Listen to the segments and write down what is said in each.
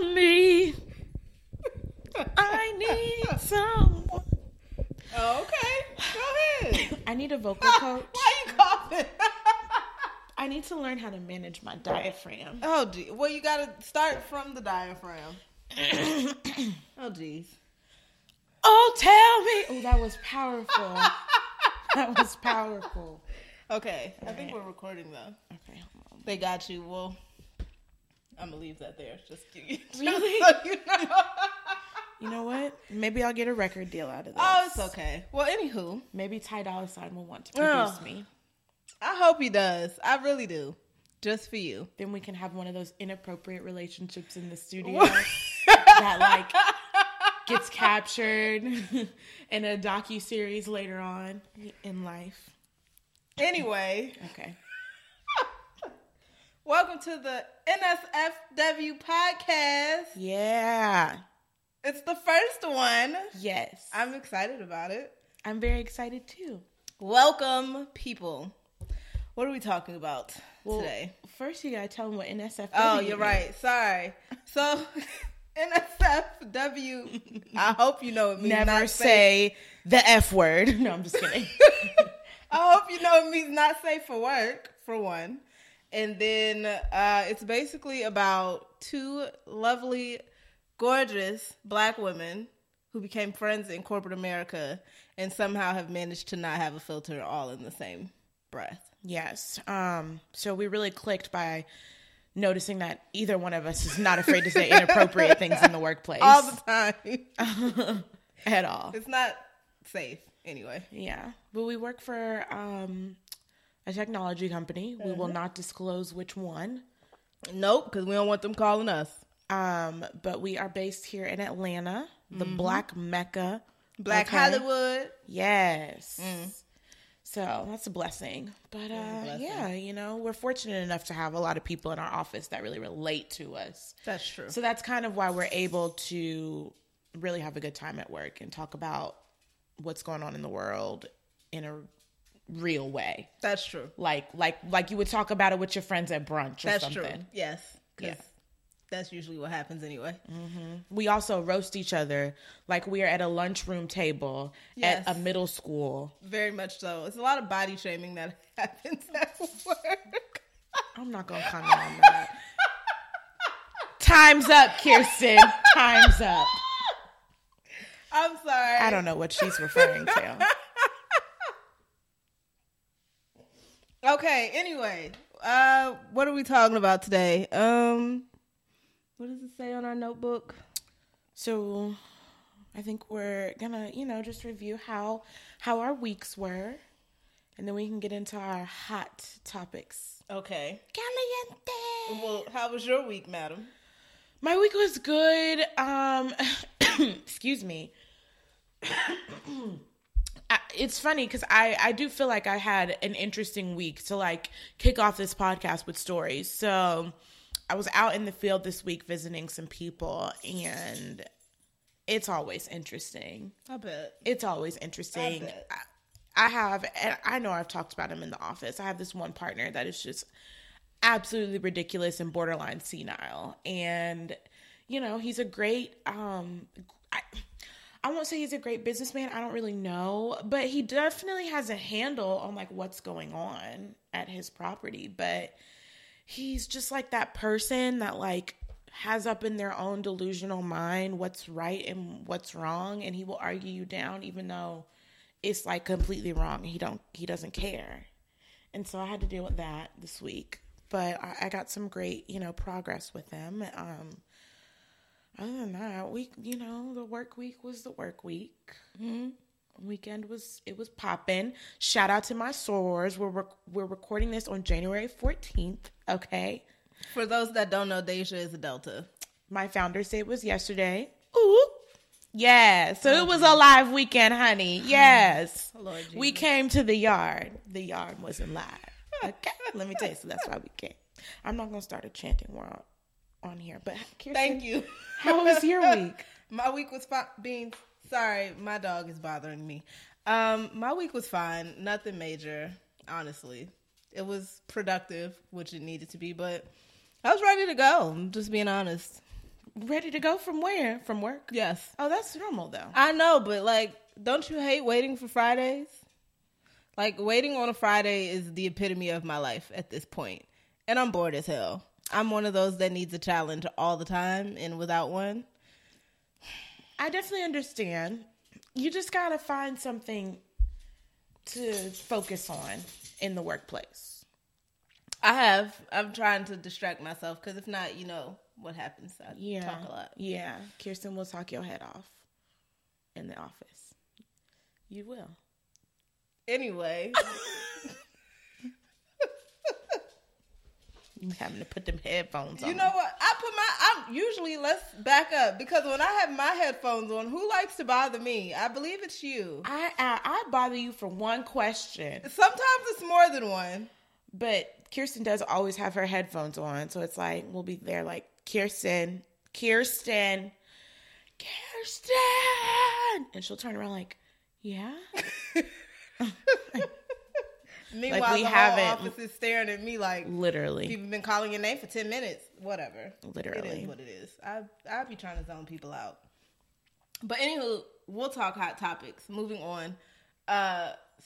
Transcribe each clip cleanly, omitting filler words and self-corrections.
Help me. I need someone. Oh, okay. Go ahead. I need a vocal coach. Why are you coughing? I need to learn how to manage my diaphragm. Oh, geez. Well, you got to start from the diaphragm. Oh, geez. Oh, tell me. Oh, that was powerful. That was powerful. Okay. All I think we're recording, though. Okay. Hold on. They got you. Well, I'm going to leave that there. Just kidding. Really? So you know. You know what? Maybe I'll get a record deal out of this. Oh, it's okay. Well, anywho. Maybe Ty Dolla $ign will want to produce me. I hope he does. I really do. Just for you. Then we can have one of those inappropriate relationships in the studio that, like, gets captured in a docuseries later on in life. Anyway. Okay. Welcome to the NSFW podcast. Yeah. It's the first one. Yes. I'm excited about it. I'm very excited too. Welcome, people. What are we talking about today? First, you got to tell them what NSFW is. Oh, you're right. Sorry. So, NSFW, I hope you know it means never say the F word. No, I'm just kidding. I hope you know it means not safe for work, for one. And then it's basically about two lovely, gorgeous black women who became friends in corporate America and somehow have managed to not have a filter all in the same breath. Yes. So we really clicked by noticing that either one of us is not afraid to say inappropriate things in the workplace. All the time. At all. It's not safe anyway. Yeah. But we work for a technology company. We will not disclose which one. Nope, because we don't want them calling us. But we are based here in Atlanta, the Black Mecca. Black Hollywood. Yes. So that's a blessing. But yeah, you know, we're fortunate enough to have a lot of people in our office that really relate to us. That's true. So that's kind of why we're able to really have a good time at work and talk about what's going on in the world in a real way. That's true. Like you would talk about it with your friends at brunch or something. That's true. Yes. Yeah. That's usually what happens anyway. Mm-hmm. We also roast each other like we are at a lunchroom table at a middle school. Very much so. It's a lot of body shaming that happens at work. I'm not going to comment on that. Time's up, Kirsten. Time's up. I'm sorry. I don't know what she's referring to. Okay, anyway. What are we talking about today? What does it say on our notebook? So I think we're going to, you know, just review how our weeks were. And then we can get into our hot topics. Okay. Caliente. Well, how was your week, madam? My week was good. Excuse me. It's funny because I do feel like I had an interesting week to, like, kick off this podcast with stories. So I was out in the field this week visiting some people, and it's always interesting. I bet. It's always interesting. I have, and I know I've talked about him in the office. I have this one partner that is just absolutely ridiculous and borderline senile. And, you know, he's a great, I won't say he's a great businessman. I don't really know, but he definitely has a handle on, like, what's going on at his property. But he's just like that person that, like, has up in their own delusional mind what's right and what's wrong, and he will argue you down even though it's, like, completely wrong. He doesn't care. And so I had to deal with that this week. But I got some great, you know, progress with him. Other than that, the work week was the work week. Mm-hmm. Weekend was popping. Shout out to my sorors. We're recording this on January 14th. Okay. For those that don't know, Deja is a Delta. My Founders Day was yesterday. Ooh. Yeah. So it was a live weekend, honey. Yes. Lord Jesus. We came to the yard. The yard wasn't live. Okay. Let me tell you. So that's why we came. I'm not going to start a chanting world on here, but Kirsten, thank you. How was your week? My week was being... Sorry, my dog is bothering me. My week was fine. Nothing major, honestly. It was productive, which it needed to be, but I was ready to go. I'm just being honest. Ready to go from where? From work? Yes. Oh, that's normal though. I know, but like, don't you hate waiting for Fridays? Like, waiting on a Friday is the epitome of my life at this point. And I'm bored as hell. I'm one of those that needs a challenge all the time, and without one, I definitely understand. You just gotta find something to focus on in the workplace. I have. I'm trying to distract myself, because if not, you know what happens. I talk a lot. Yeah. Kirsten will talk your head off in the office. You will. Anyway. You having to put them headphones on. You know what? Let's back up, because when I have my headphones on, who likes to bother me? I believe it's you. I bother you for one question. Sometimes it's more than one. But Kirsten does always have her headphones on, so it's like, we'll be there like, Kirsten! And she'll turn around like, yeah? Meanwhile, like, the whole office is staring at me like, literally, people been calling your name for 10 minutes. Whatever. Literally. It is what it is. I'll be trying to zone people out. But anywho, we'll talk hot topics. Moving on.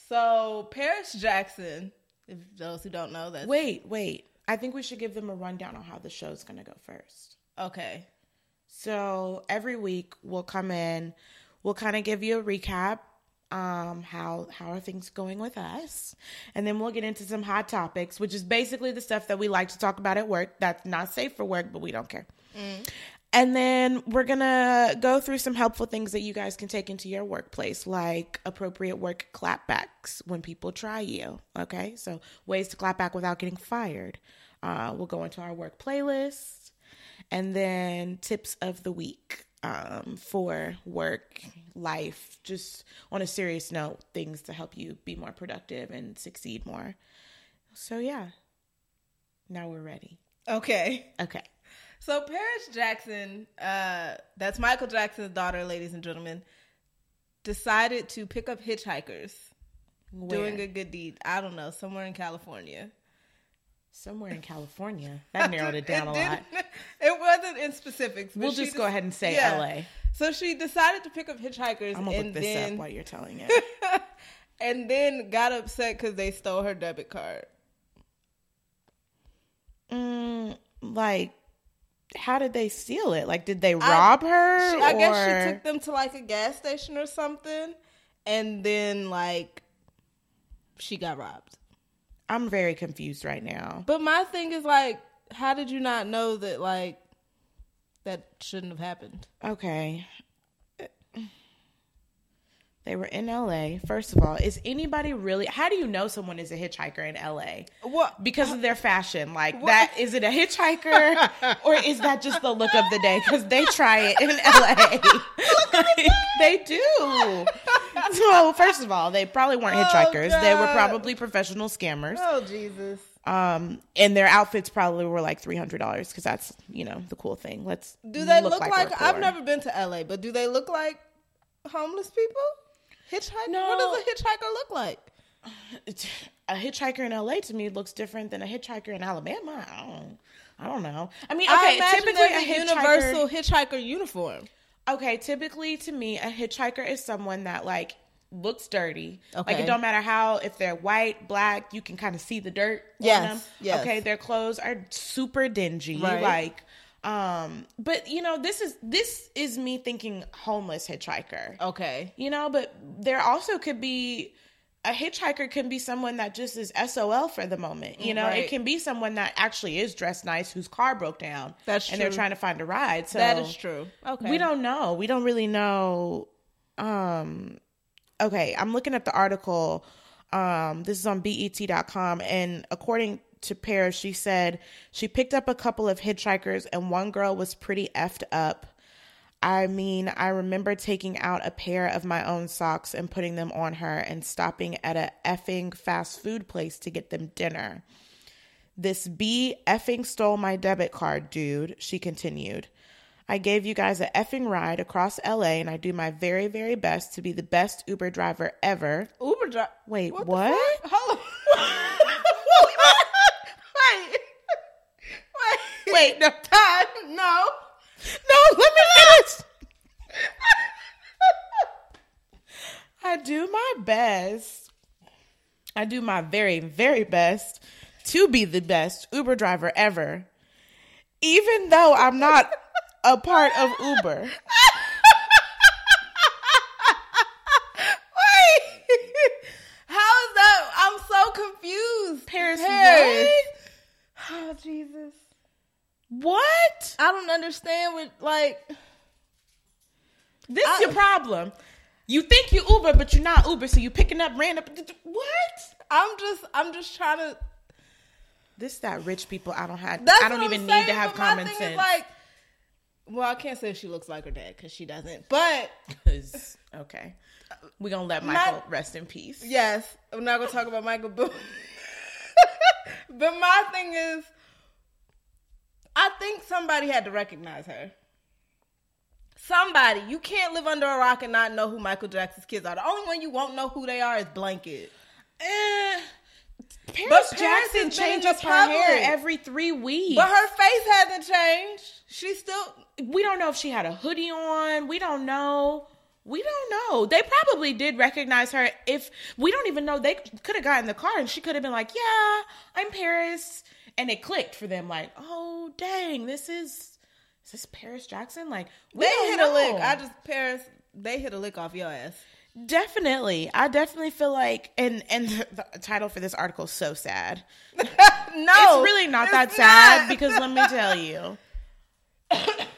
So Paris Jackson, if those who don't know that. Wait. I think we should give them a rundown on how the show's going to go first. Okay. So every week we'll come in. We'll kind of give you a recap. How are things going with us? And then we'll get into some hot topics, which is basically the stuff that we like to talk about at work. That's not safe for work, but we don't care. Mm. And then we're going to go through some helpful things that you guys can take into your workplace, like appropriate work clapbacks when people try you. Okay. So ways to clap back without getting fired. We'll go into our work playlist, and then tips of the week. For work, life, just on a serious note, things to help you be more productive and succeed more. So yeah, now we're ready. Okay. So Paris Jackson, that's Michael Jackson's daughter, ladies and gentlemen, decided to pick up hitchhikers. Where? Doing a good deed. I don't know, somewhere in California. Somewhere in California. That narrowed it down a lot. It wasn't in specifics. We'll just go ahead and say LA. So she decided to pick up hitchhikers. I'm going to look this up while you're telling it. And then got upset because they stole her debit card. Like, how did they steal it? Like, did they rob her? I guess she took them to like a gas station or something. And then like, she got robbed. I'm very confused right now. But my thing is like, how did you not know that like that shouldn't have happened? Okay. They were in LA. First of all, is anybody really, how do you know someone is a hitchhiker in LA? What? Because of their fashion. Like, what? That, is it a hitchhiker or is that just the look of the day? Because they try it in LA. Like, they do. So first of all, they probably weren't hitchhikers. God. They were probably professional scammers. Oh, Jesus. And their outfits probably were like $300 because that's, you know, the cool thing. Let's do they look like I've never been to LA, but do they look like homeless people? Hitchhiker? No. What does a hitchhiker look like? A hitchhiker in LA to me looks different than a hitchhiker in Alabama. I don't know. I mean, okay, typically a universal hitchhiker uniform. Okay, typically to me, a hitchhiker is someone that like looks dirty. Okay. Like, it don't matter how, if they're white, black, you can kind of see the dirt on them. Yes. Okay, their clothes are super dingy. Right. Like, but you know, this is me thinking homeless hitchhiker. Okay. You know, but there also could be, a hitchhiker can be someone that just is SOL for the moment. You know, right. It can be someone that actually is dressed nice, whose car broke down. That's true. And they're trying to find a ride. So that is true. Okay. We don't know. We don't really know. Okay. I'm looking at the article. This is on BET.com. And according to Paris, she said she picked up a couple of hitchhikers and one girl was pretty effed up. I mean, I remember taking out a pair of my own socks and putting them on her and stopping at a effing fast food place to get them dinner. This B effing stole my debit card, dude, she continued. I gave you guys a effing ride across LA and I do my very, very best to be the best Uber driver ever. Uber driver? Wait, what? Hold on. Wait. No. No, let me finish. I do my best. I do my very, very best to be the best Uber driver ever, even though I'm not a part of Uber. Paris. Oh, Jesus. What? I don't understand what, like... This is your problem. You think you Uber, but you're not Uber, so you picking up random... What? I'm just trying to... This that rich people I don't have... That's I don't even saying, need to have common sense. Is like, well, I can't say she looks like her dad, because she doesn't, but... Okay. We're going to let Michael rest in peace. Yes. I'm not going to talk about Michael, but... But my thing is, I think somebody had to recognize her. Somebody. You can't live under a rock and not know who Michael Jackson's kids are. The only one you won't know who they are is Blanket. Paris Jackson changes her hair every 3 weeks. But her face hasn't changed. She's still... We don't know if she had a hoodie on. We don't know. They probably did recognize her. If we don't even know, they could have gotten in the car and she could have been like, yeah, I'm Paris. And it clicked for them like, oh, dang, is this Paris Jackson? Like, we don't hit know. A lick. Paris, they hit a lick off your ass. Definitely. I definitely feel like, and the title for this article is so sad. No. It's really not that sad because let me tell you.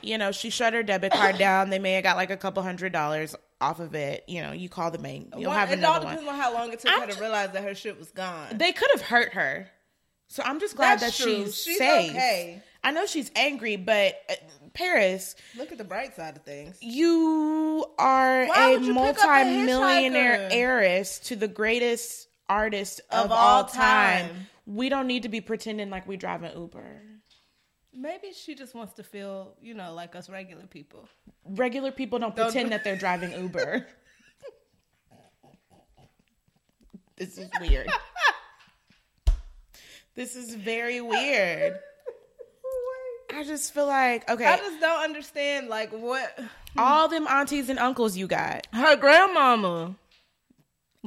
You know, she shut her debit card down. They may have got like a couple $100 off of it. You know, you call the bank. You'll have another one. It all depends on how long it took her to realize that her shit was gone. They could have hurt her. So I'm just glad that she's safe. Okay. I know she's angry, but Paris. Look at the bright side of things. You are a multi-millionaire heiress to the greatest artist of all time. We don't need to be pretending like we drive an Uber. Maybe she just wants to feel, you know, like us regular people. Regular people don't pretend that they're driving Uber. This is weird. This is very weird. I just feel like, okay. I just don't understand, like, what... All them aunties and uncles you got. Her grandmama.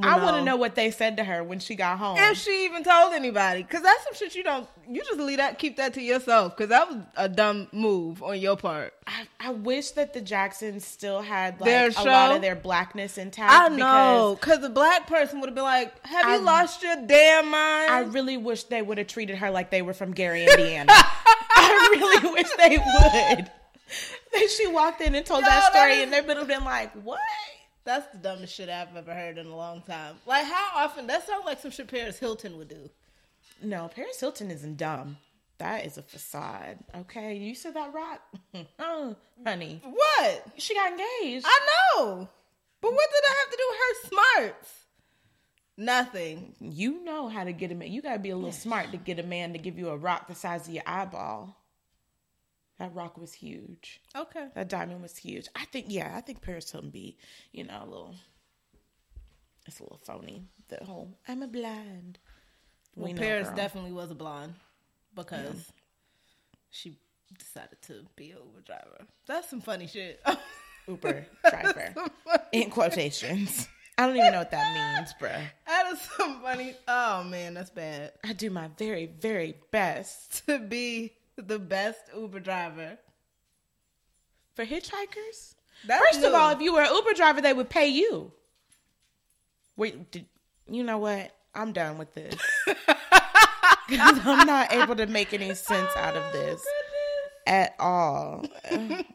I want to know what they said to her when she got home. If she even told anybody. Because that's some shit you just keep that to yourself. Because that was a dumb move on your part. I wish that the Jacksons still had like a lot of their blackness intact. I know. Because a black person would have been like, have you lost your damn mind? I really wish they would have treated her like they were from Gary, Indiana. I really wish they would. Then she walked in and told that story and they would have been like, what? That's the dumbest shit I've ever heard in a long time. Like, how often? That sounds like some shit Paris Hilton would do. No, Paris Hilton isn't dumb. That is a facade. Okay, you said that right? Oh, honey. What? She got engaged. I know. But what did I have to do with her smarts? Nothing. You know how to get a man. You got to be a little smart to get a man to give you a rock the size of your eyeball. That rock was huge. Okay. That diamond was huge. I think Paris Hilton be, you know, it's a little phony. The whole, I'm a blonde. Well, Paris definitely was a blonde because she decided to be an Uber driver. That's some funny shit. Uber driver. In quotations. I don't even know what that means, bruh. That is some funny. Oh, man, that's bad. I do my very, very best to be... the best Uber driver for hitchhikers. That's First new. Of all, if you were an Uber driver, they would pay you. Wait, you know what? I'm done with this. I'm not able to make any sense out of this at all.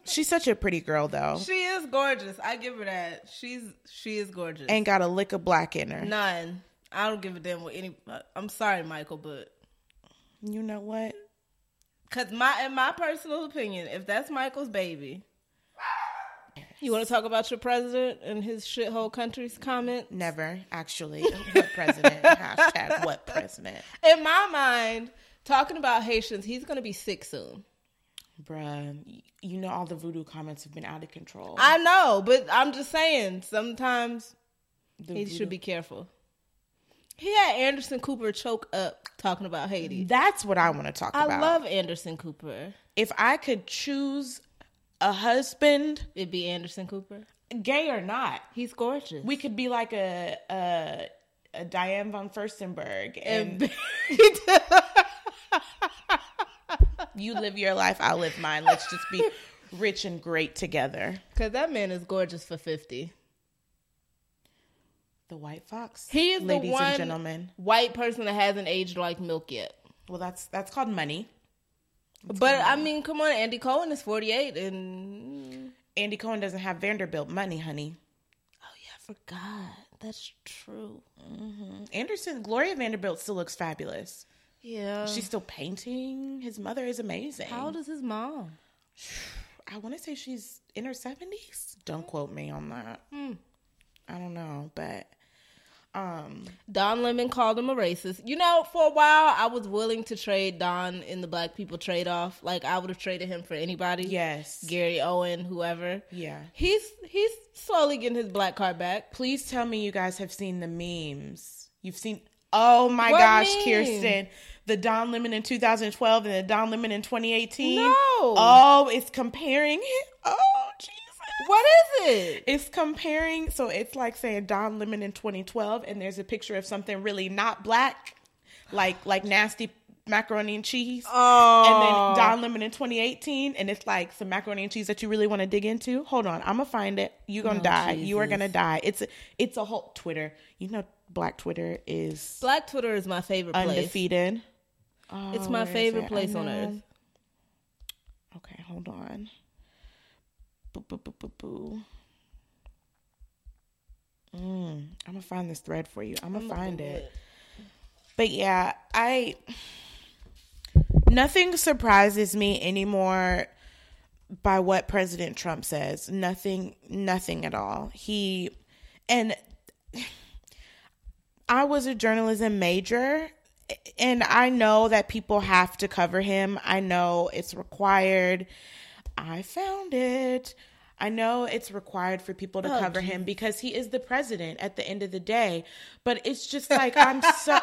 She's such a pretty girl, though. She is gorgeous. I give her that. She is gorgeous. Ain't got a lick of black in her. None. I don't give a damn what any. I'm sorry, Michael, but you know what? Because in my personal opinion, if that's Michael's baby, you want to talk about your president and his shithole country's comment? Never, actually. What president? Hashtag what president? In my mind, talking about Haitians, he's going to be sick soon. Bruh, you know all the voodoo comments have been out of control. I know, but I'm just saying, sometimes he should be careful. He had Anderson Cooper choke up talking about Haiti. That's what I want to talk about. I love Anderson Cooper. If I could choose a husband, it'd be Anderson Cooper. Gay or not, he's gorgeous. We could be like a Diane von Furstenberg, and you live your life, I'll live mine. Let's just be rich and great together. Because that man is gorgeous for 50. The White Fox. He is the one white person that hasn't aged like milk yet. Well, that's called money. But I mean, come on, Andy Cohen is 48, and Andy Cohen doesn't have Vanderbilt money, honey. Oh yeah, I forgot. That's true. Mm-hmm. Gloria Vanderbilt still looks fabulous. Yeah, she's still painting. His mother is amazing. How old is his mom? I want to say she's in her 70s. Don't quote me on that. I don't know, but Don Lemon called him a racist. You know, for a while, I was willing to trade Don in the black people trade off. Like, I would have traded him for anybody. Yes. Gary Owen, whoever. Yeah. He's slowly getting his black card back. Please tell me you guys have seen the memes. You've seen... Oh, my gosh, Kirsten. The Don Lemon in 2012 and the Don Lemon in 2018. No. Oh, it's comparing him. Oh, Jesus. What is it? It's comparing. So it's like saying Don Lemon in 2012, and there's a picture of something really not black, like nasty macaroni and cheese. Oh. And then Don Lemon in 2018, and it's like some macaroni and cheese that you really want to dig into. Hold on, I'm gonna find it. You're gonna die. Jesus. You are gonna die. It's a whole Twitter. You know, Black Twitter is my favorite undefeated. Place. Undefeated. Oh, it's my favorite place on earth. Okay, hold on. I'm gonna find this thread for you. I'm gonna find it. But yeah, nothing surprises me anymore by what President Trump says. Nothing at all. I was a journalism major, and I know that people have to cover him. I know it's required. I found it. I know it's required for people to cover him because he is the president at the end of the day. But it's just like, I'm so...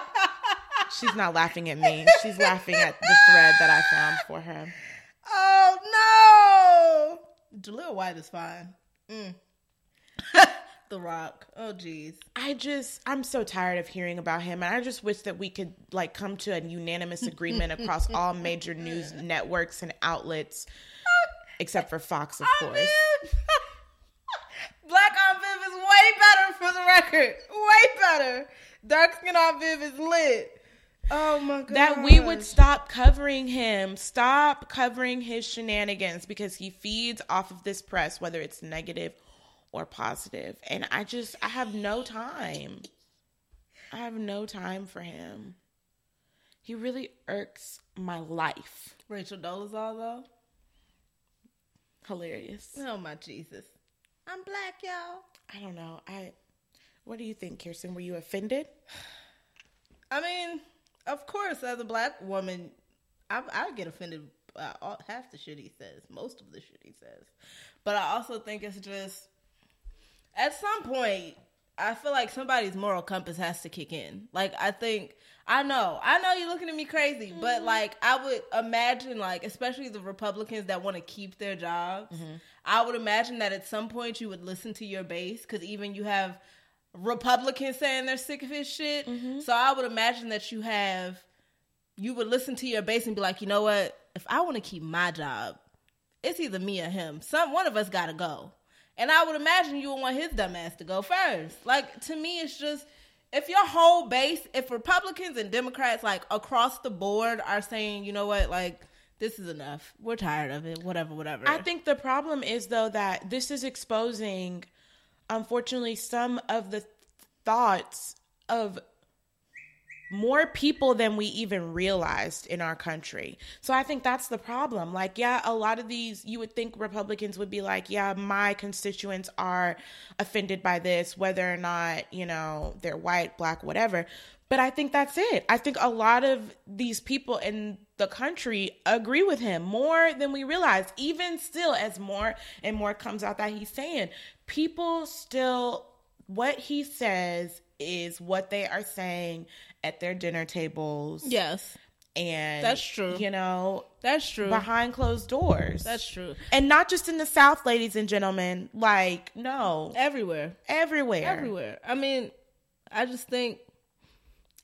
She's not laughing at me. She's laughing at the thread that I found for her. Oh, no. Jaleel White is fine. The Rock. Oh, geez. I'm so tired of hearing about him. And I just wish that we could come to a unanimous agreement across all major news networks and outlets. Except for Fox, of course. Black on Viv is way better, for the record. Way better. Dark skin on Viv is lit. Oh, my God. That we would stop covering him. Stop covering his shenanigans, because he feeds off of this press, whether it's negative or positive. And I have no time. I have no time for him. He really irks my life. Rachel Dolezal, though? Hilarious. Oh, my Jesus. I'm black, y'all. I don't know. What do you think, Kirsten? Were you offended? I mean, of course, as a black woman, I get offended by half the shit he says, most of the shit he says. But I also think it's just, at some point, I feel like somebody's moral compass has to kick in. I know you're looking at me crazy, but I would imagine, especially the Republicans that want to keep their jobs, I would imagine that at some point you would listen to your base, because even you have Republicans saying they're sick of his shit. So I would imagine that you would listen to your base and be like, you know what? If I want to keep my job, it's either me or him. One of us got to go. And I would imagine you would want his dumb ass to go first. To me, it's just, if your whole base, if Republicans and Democrats, across the board are saying, you know what, this is enough. We're tired of it. Whatever. I think the problem is, though, that this is exposing, unfortunately, some of the thoughts of more people than we even realized in our country. So I think that's the problem. A lot of these, you would think Republicans would be like, yeah, my constituents are offended by this, whether or not, they're white, black, whatever. But I think that's it. I think a lot of these people in the country agree with him more than we realize. Even still, as more and more comes out that he's saying, people still, what he says is what they are saying at their dinner tables. Yes. And that's true. That's true. Behind closed doors. That's true. And not just in the South, ladies and gentlemen. Like, no. Everywhere. Everywhere. Everywhere. I mean, I just think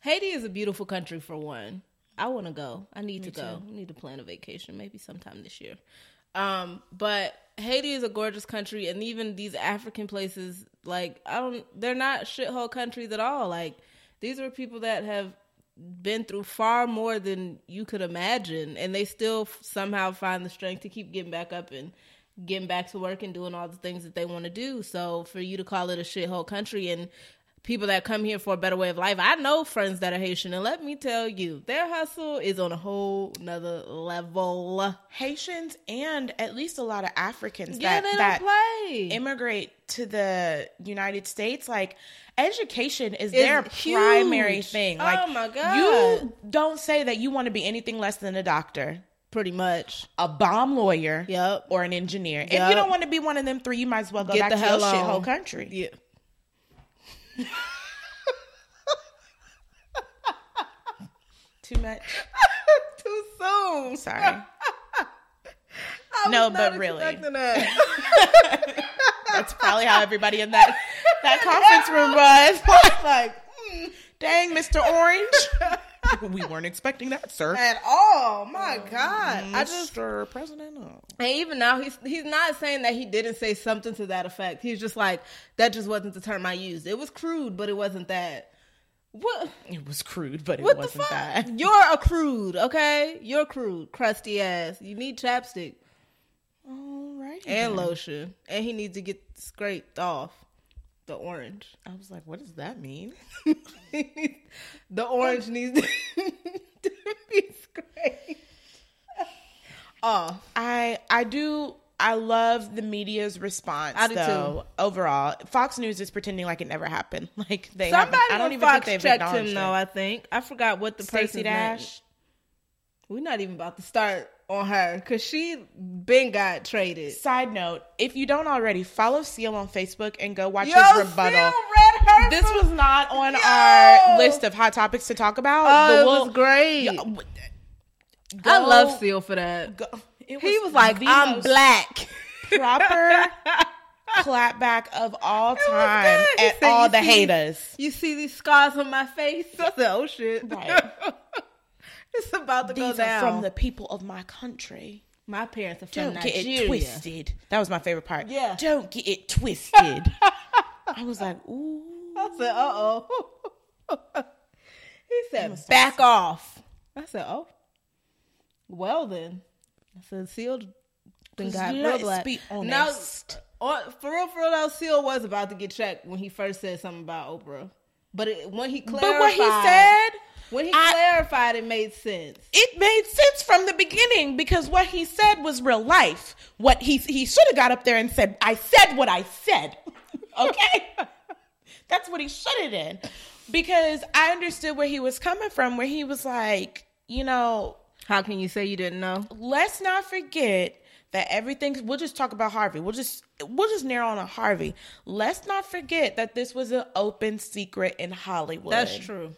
Haiti is a beautiful country, for one. I want to go. I need to go. I need to plan a vacation, maybe sometime this year. But Haiti is a gorgeous country, and even these African places, like, they're not shithole countries at all. Like, these are people that have been through far more than you could imagine, and they still somehow find the strength to keep getting back up and getting back to work and doing all the things that they want to do. So for you to call it a shithole country, and people that come here for a better way of life, I know friends that are Haitian, and let me tell you, their hustle is on a whole nother level. Haitians and at least a lot of Africans that immigrate to the United States, like, education is their primary thing. Like, oh my God. You don't say that you want to be anything less than a doctor. Pretty much. A bomb lawyer. Yep. Or an engineer. Yep. If you don't want to be one of them three, you might as well go back to your shithole country. Yeah. Too much. Too soon. Sorry. No, but really. That. That's probably how everybody in that conference room was. Like, dang, Mr. Orange. We weren't expecting that, sir. At all. My God. Mr. President. Oh. And even now, he's not saying that he didn't say something to that effect. He's just like, that just wasn't the term I used. It was crude, but it wasn't that. What? It was crude, but it wasn't that. You're a crude, okay? You're crude. Crusty ass. You need chapstick. All right. And lotion. And he needs to get scraped off the orange. I was like, what does that mean? The orange needs to be scraped off. I love the media's response, though, overall. Fox News is pretending like it never happened. Like, they think they've checked him, though, I think. I forgot what the Stacey Dash meant. We're not even about to start on her, because she been got traded. Side note, if you don't already, follow Seal on Facebook and go watch his rebuttal. Seal read her. This was not on our list of hot topics to talk about. Oh, it was great. I love Seal for that. He was like, I'm black. Proper clapback of all time at all the haters. You see these scars on my face? I said, oh, shit. Right. It's about to go down. These are from the people of my country. My parents are from Nigeria. Don't get it twisted. That was my favorite part. Yeah. Don't get it twisted. I was like, ooh. I said, uh-oh. He said, back off. I said, oh. Well, then. I said, Seal then got real black. Be honest. Now, for real, though, Seal was about to get checked when he first said something about Oprah. But when he clarified. But what he said. When he clarified, it made sense. It made sense from the beginning, because what he said was real life. What he should have got up there and said, I said what I said. Okay? That's what he should have done. Because I understood where he was coming from, where he was like, you know. How can you say you didn't know? Let's not forget that everything. We'll just talk about Harvey. We'll just narrow on Harvey. Let's not forget that this was an open secret in Hollywood. That's true.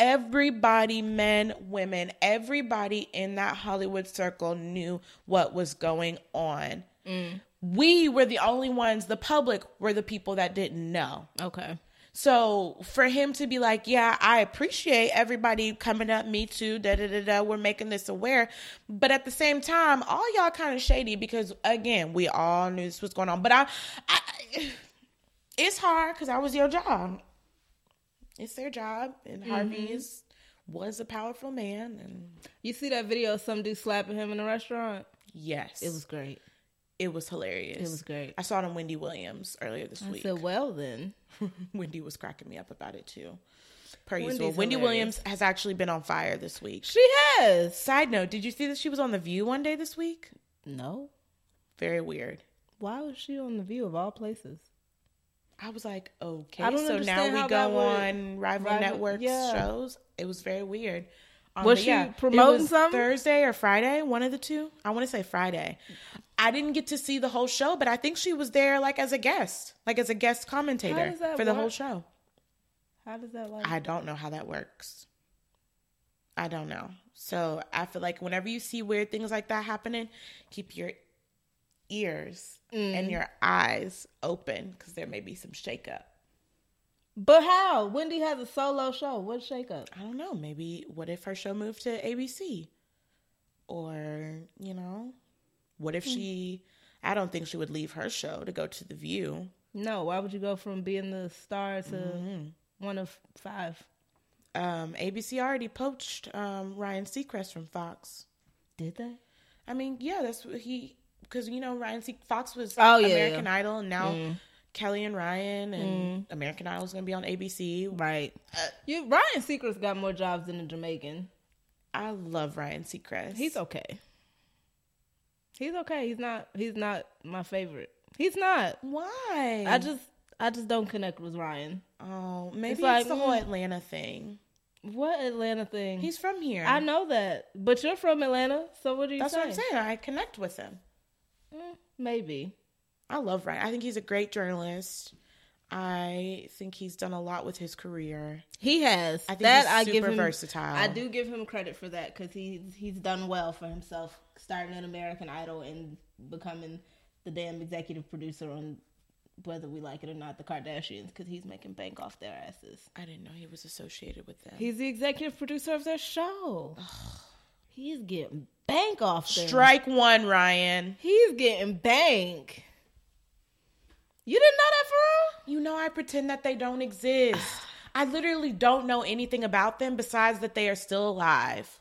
Everybody, men, women, everybody in that Hollywood circle knew what was going on. Mm. We were the only ones, the public were the people that didn't know. Okay. So for him to be like, yeah, I appreciate everybody coming up, me too, da-da-da-da, we're making this aware. But at the same time, all y'all kind of shady, because, again, we all knew this was going on. But it's hard because I was your job. It's their job, and Harvey's was a powerful man. And you see that video of some dude slapping him in a restaurant? Yes. It was great. It was hilarious. It was great. I saw it on Wendy Williams earlier this week. I said, well, then. Wendy was cracking me up about it, too. Per usual. Wendy Williams has actually been on fire this week. She has. Side note, did you see that she was on The View one day this week? No. Very weird. Why was she on The View of all places? I was like, okay, so now we go on rival networks shows. It was very weird. Was she promoting something? Thursday or Friday, one of the two. I want to say Friday. I didn't get to see the whole show, but I think she was there like as a guest commentator for the whole show. How does that work? I don't know how that works. I don't know. So I feel like whenever you see weird things like that happening, keep your ears and your eyes open because there may be some shakeup. But how? Wendy has a solo show. What shakeup? I don't know. Maybe what if her show moved to ABC? Or, you know, what if she... I don't think she would leave her show to go to The View. No, why would you go from being the star to one of five? ABC already poached Ryan Seacrest from Fox. Did they? I mean, yeah, that's what he... Because, you know, Ryan Fox was American Idol, and now Kelly and Ryan and American Idol is going to be on ABC. Right. Ryan Seacrest got more jobs than the Jamaican. I love Ryan Seacrest. He's okay. He's okay. He's not my favorite. He's not. Why? I just don't connect with Ryan. Oh, maybe it's the whole Atlanta thing. What Atlanta thing? He's from here. I know that. But you're from Atlanta, so what do you say? That's what I'm saying. I connect with him. Maybe. I love Ryan. I think he's a great journalist. I think he's done a lot with his career. He has. I think he's super versatile. I do give him credit for that because he's done well for himself, starting at American Idol and becoming the damn executive producer on, whether we like it or not, the Kardashians, because he's making bank off their asses. I didn't know he was associated with them. He's the executive producer of their show. He's getting bank off them. Strike one, Ryan. He's getting bank. You didn't know that for real? You know I pretend that they don't exist. I literally don't know anything about them besides that they are still alive.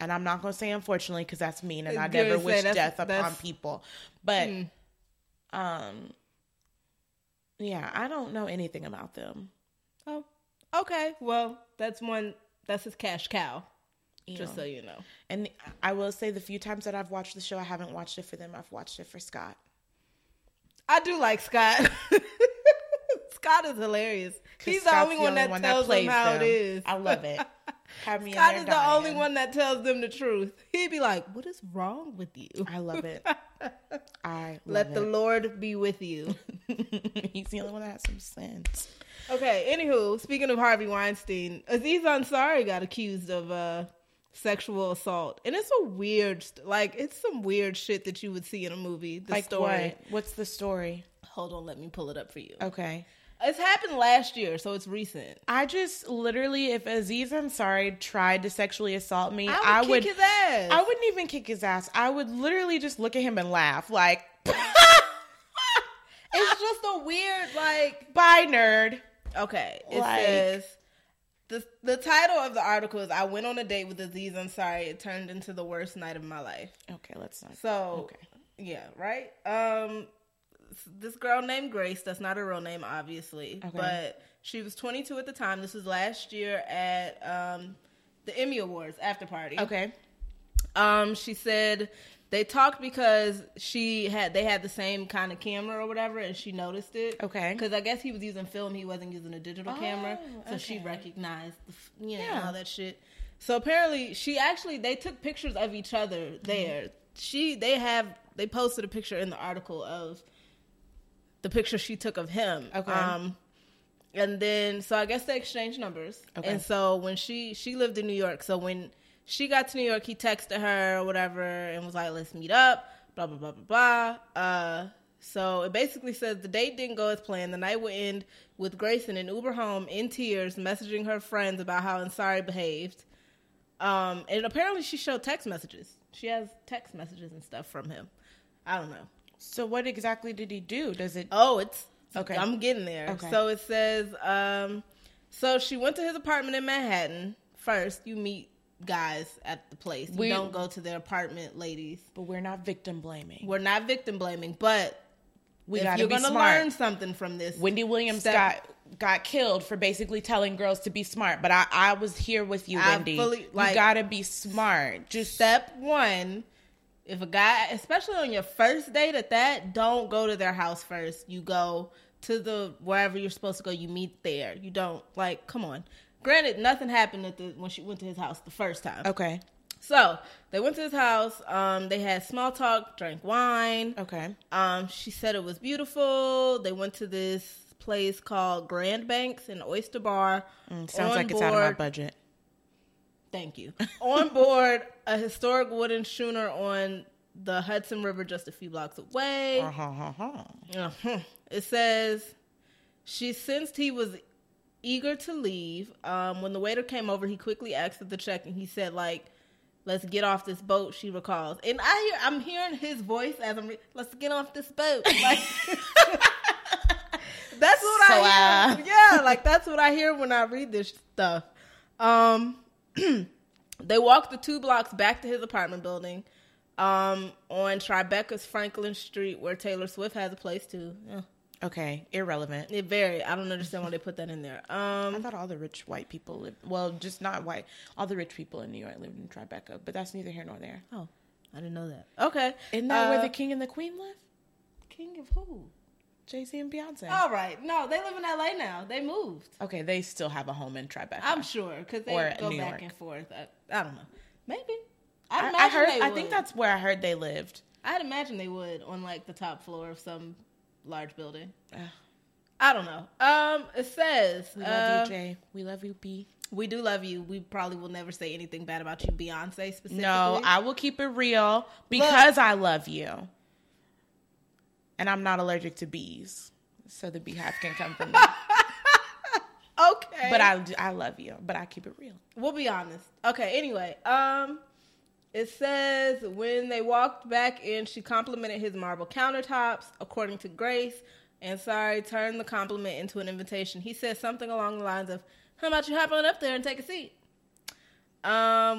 And I'm not going to say unfortunately because that's mean and I never wish death upon people. But, yeah, I don't know anything about them. Oh, okay. Well, that's his cash cow. Just so you know. And I will say the few times that I've watched the show, I haven't watched it for them. I've watched it for Scott. I do like Scott. Scott is hilarious. He's the only one that tells them how it is. I love it. Scott is the only one that tells them the truth. He'd be like, what is wrong with you? I love it. Let the Lord be with you. He's the only one that has some sense. Okay, anywho, speaking of Harvey Weinstein, Aziz Ansari got accused of sexual assault, and it's a weird, it's some weird shit that you would see in a movie. The story. What's the story? Hold on, let me pull it up for you. Okay, it's happened last year, so it's recent. I just literally, if Aziz Ansari tried to sexually assault me, I would kick his ass. I wouldn't even kick his ass. I would literally just look at him and laugh, like it's just a weird, bye, nerd. Okay, it says. The title of the article is, I went on a date with Aziz Ansari. It turned into the worst night of my life. Okay, let's not. So, yeah, right? This girl named Grace, that's not her real name, obviously. Okay. But she was 22 at the time. This was last year at the Emmy Awards after party. Okay. She said they talked because they had the same kind of camera or whatever, and she noticed it. Okay. Because I guess he was using film. He wasn't using a digital camera. So she recognized, all that shit. So apparently they took pictures of each other there. Mm-hmm. They posted a picture in the article of the picture she took of him. Okay. And then, so I guess they exchanged numbers. Okay. And so when she lived in New York, so when she got to New York, he texted her or whatever and was like, let's meet up, blah, blah, blah, blah, blah. So it basically says the date didn't go as planned. The night would end with Grace in an Uber home in tears, messaging her friends about how Ansari behaved. And apparently she showed text messages. She has text messages and stuff from him. I don't know. So what exactly did he do? Does it... Oh, it's... Okay. I'm getting there. Okay. So it says, so she went to his apartment in Manhattan. First, you meet guys at the place. You don't go to their apartment, ladies. But we're not victim blaming. We're not victim blaming, but if you're going to learn something from this. Wendy Williams got killed for basically telling girls to be smart, but I was here with you, Wendy. Fully, you got to be smart. Just step one, if a guy, especially on your first date at that, don't go to their house first. You go to wherever you're supposed to go. You meet there. You don't, come on. Granted, nothing happened when she went to his house the first time. Okay. So, they went to his house. They had small talk, drank wine. Okay. She said it was beautiful. They went to this place called Grand Banks, an oyster bar. Sounds like it's out of my budget. Thank you. On board a historic wooden schooner on the Hudson River just a few blocks away. It says she sensed he was eager to leave. When the waiter came over, he quickly asked for the check, and he said, like, let's get off this boat, she recalls. And I'm hearing his voice as I'm, let's get off this boat. Like, that's what I hear. Yeah, like, that's what I hear when I read this stuff. They walked the 2 blocks back to his apartment building on Tribeca's Franklin Street, where Taylor Swift has a place, too. Yeah. Okay, irrelevant. It varied. I don't understand why they put that in there. I thought all the rich white people lived, well, just not white. All the rich people in New York lived in Tribeca, but that's neither here nor there. Oh, I didn't know that. Okay. Isn't that where the king and the queen live? King of who? Jay-Z and Beyonce. All right. No, they live in LA now. They moved. Okay, they still have a home in Tribeca. I'm sure, because they go back and forth. I don't know. Maybe. I think that's where I heard they lived. I'd imagine they would, on like the top floor of some large building. I don't know. It says, we love you, Jay. We love you, B. We do love you. We probably will never say anything bad about you, Beyonce specifically. No, I will keep it real because I love you. And I'm not allergic to bees. So the beehive can come from me. Okay. But I love you. But I keep it real. We'll be honest. Okay, anyway. It says when they walked back in, she complimented his marble countertops. According to Grace, Ansari turned the compliment into an invitation. He said something along the lines of, how about you hop on up there and take a seat?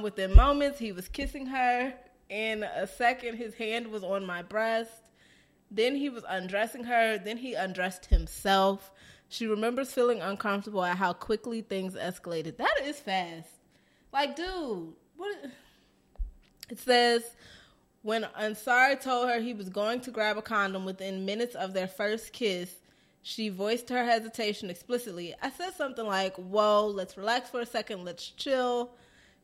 Within moments, he was kissing her. In a second, his hand was on my breast. Then he was undressing her. Then he undressed himself. She remembers feeling uncomfortable at how quickly things escalated. That is fast. Like, dude, what is... It says, when Ansari told her he was going to grab a condom within minutes of their first kiss, she voiced her hesitation explicitly. I said something like, whoa, let's relax for a second, let's chill.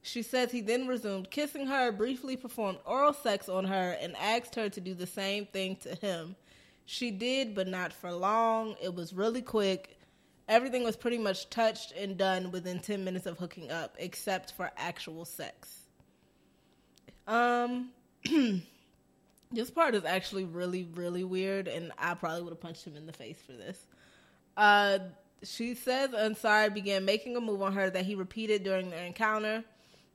She says he then resumed kissing her, briefly performed oral sex on her, and asked her to do the same thing to him. She did, but not for long. It was really quick. Everything was pretty much touched and done within 10 minutes of hooking up, except for actual sex. This part is actually really, really weird, and I probably would have punched him in the face for this. She says Ansari began making a move on her that he repeated during their encounter.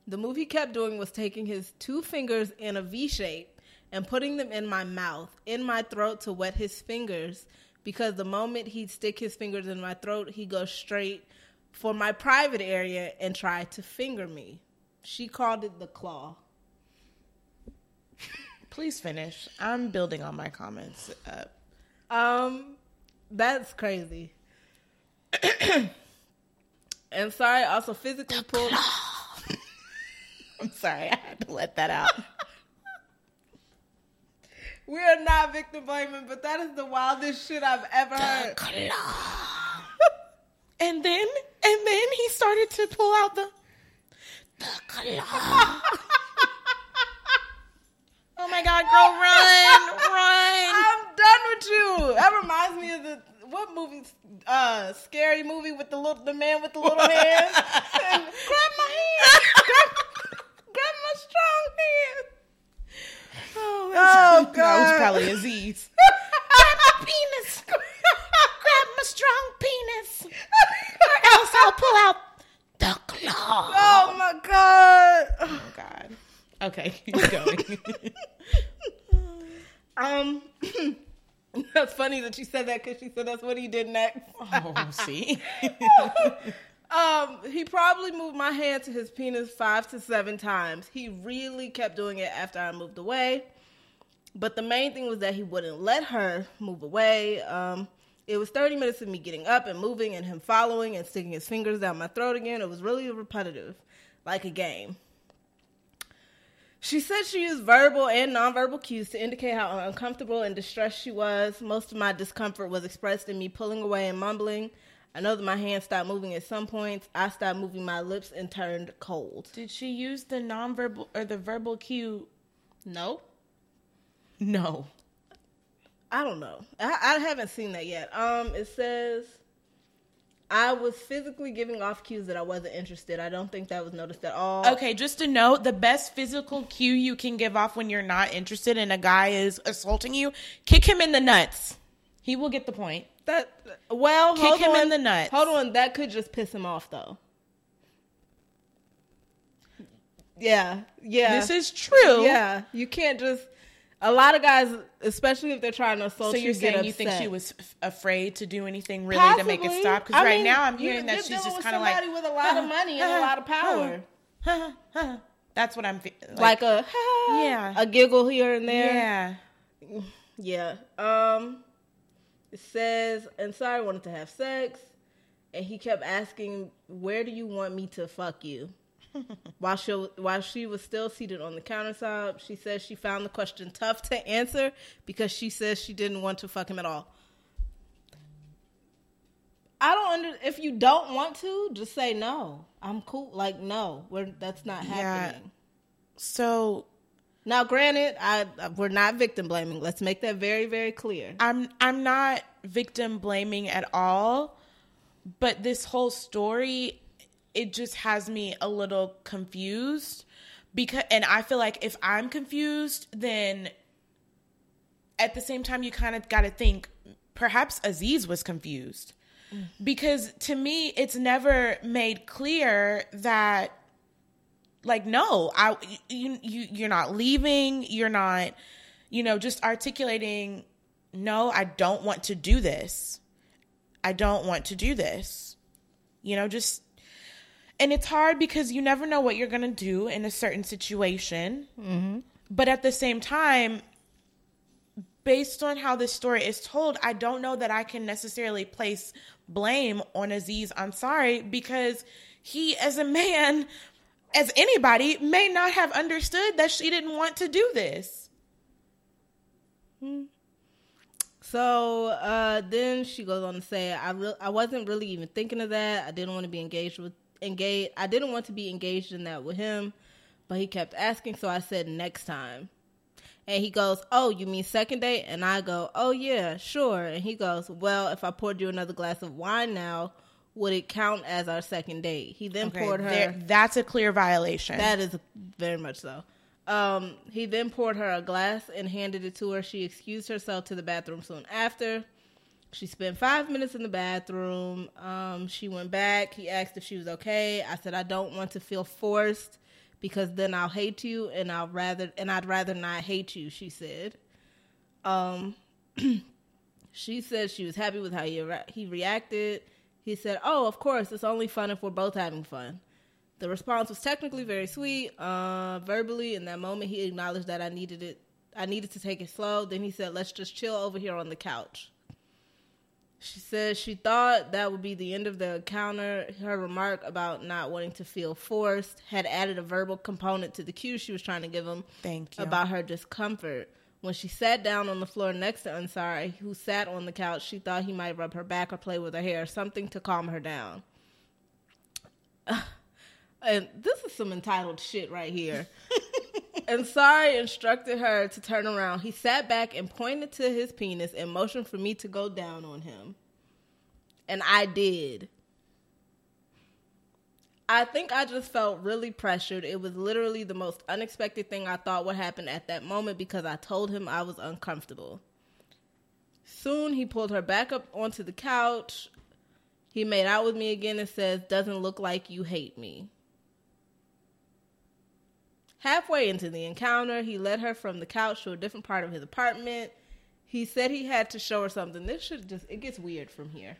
The move he kept doing was taking his 2 fingers in a V shape and putting them in my mouth, in my throat to wet his fingers, because the moment he'd stick his fingers in my throat, he'd go straight for my private area and try to finger me. She called it the claw. Please finish. I'm building on my comments up. That's crazy. And sorry, also physically pulled. I'm sorry, I had to let that out. We are not victim blaming, but that is the wildest shit I've ever heard. And then he started to pull out the claw. Oh my God, girl, run. I'm done with you. That reminds me of scary movie with the man with the little hand. And grab my hand. Grab my strong hand. Oh God. That was probably Aziz. Grab my penis. Grab my strong penis. Or else I'll pull out the claw. Oh my God. Oh my God. Okay, keep going. That's funny that you said that, because she said that's what he did next. Oh, see? He probably moved my hand to his penis 5 to 7 times. He really kept doing it after I moved away. But the main thing was that he wouldn't let her move away. It was 30 minutes of me getting up and moving and him following and sticking his fingers down my throat again. It was really repetitive, like a game. She said she used verbal and nonverbal cues to indicate how uncomfortable and distressed she was. Most of my discomfort was expressed in me pulling away and mumbling. I know that my hands stopped moving at some points. I stopped moving my lips and turned cold. Did she use the nonverbal or the verbal cue? No. I don't know. I haven't seen that yet. It says I was physically giving off cues that I wasn't interested. I don't think that was noticed at all. Okay, just a note, the best physical cue you can give off when you're not interested and a guy is assaulting you, kick him in the nuts. He will get the point. Kick him in the nuts. Hold on, that could just piss him off, though. Yeah. This is true. Yeah, you can't just... A lot of guys, especially if they're trying to assault you, get upset. So you're saying you think she was afraid to do anything really possibly. To make it stop? Because right now I'm hearing that she's just kind of like... somebody with a lot of money and a lot of power. That's what I'm... a giggle here and there. Yeah. Yeah. It says, Ansari wanted to have sex, and he kept asking, where do you want me to fuck you? While she was still seated on the countertop, she says she found the question tough to answer because she says she didn't want to fuck him at all. If you don't want to, just say no. I'm cool. Like, no, that's not happening. So now, granted, we're not victim blaming. Let's make that very, very clear. I'm not victim blaming at all, but this whole story. It just has me a little confused and I feel like if I'm confused, then at the same time, you kind of got to think perhaps Aziz was confused because to me, it's never made clear that like, no, you're not leaving. You're not, just articulating, no, I don't want to do this. I don't want to do this, And it's hard because you never know what you're going to do in a certain situation. Mm-hmm. But at the same time, based on how this story is told, I don't know that I can necessarily place blame on Aziz Ansari because he, as a man, as anybody, may not have understood that she didn't want to do this. Mm-hmm. So then she goes on to say, I wasn't really even thinking of that. I didn't want to be engaged in that with him, but he kept asking, so I said next time. And he goes, oh, you mean second date? And I go, oh yeah, sure. And he goes, well, if I poured you another glass of wine now, would it count as our second date? He then poured her that's a clear violation. That is very much so. He then poured her a glass and handed it to her. She excused herself to the bathroom soon after. She spent 5 minutes in the bathroom. She went back. He asked if she was okay. I said, I don't want to feel forced because then I'll hate you and I'd rather not hate you, she said. She said she was happy with how he reacted. He said, oh, of course, it's only fun if we're both having fun. The response was technically very sweet. Verbally, in that moment, he acknowledged that I needed to take it slow. Then he said, let's just chill over here on the couch. She says she thought that would be the end of the encounter. Her remark about not wanting to feel forced had added a verbal component to the cue she was trying to give him about her discomfort. When she sat down on the floor next to Ansari, who sat on the couch, she thought he might rub her back or play with her hair, something to calm her down. And this is some entitled shit right here. Ansari instructed her to turn around. He sat back and pointed to his penis and motioned for me to go down on him. And I did. I think I just felt really pressured. It was literally the most unexpected thing I thought would happen at that moment because I told him I was uncomfortable. Soon he pulled her back up onto the couch. He made out with me again and says, doesn't look like you hate me. Halfway into the encounter, he led her from the couch to a different part of his apartment. He said he had to show her something. It gets weird from here.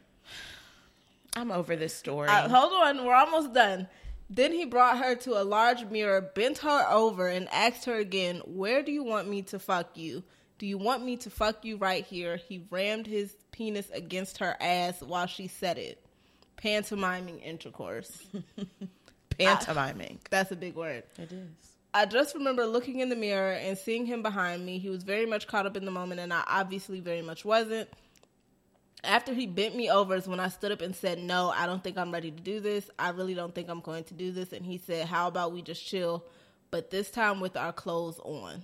I'm over this story. Hold on, we're almost done. Then he brought her to a large mirror, bent her over, and asked her again, where do you want me to fuck you? Do you want me to fuck you right here? He rammed his penis against her ass while she said it. Pantomiming intercourse. Pantomiming. That's a big word. It is. I just remember looking in the mirror and seeing him behind me. He was very much caught up in the moment, and I obviously very much wasn't. After he bent me over is when I stood up and said, no, I don't think I'm ready to do this. I really don't think I'm going to do this. And he said, how about we just chill, but this time with our clothes on.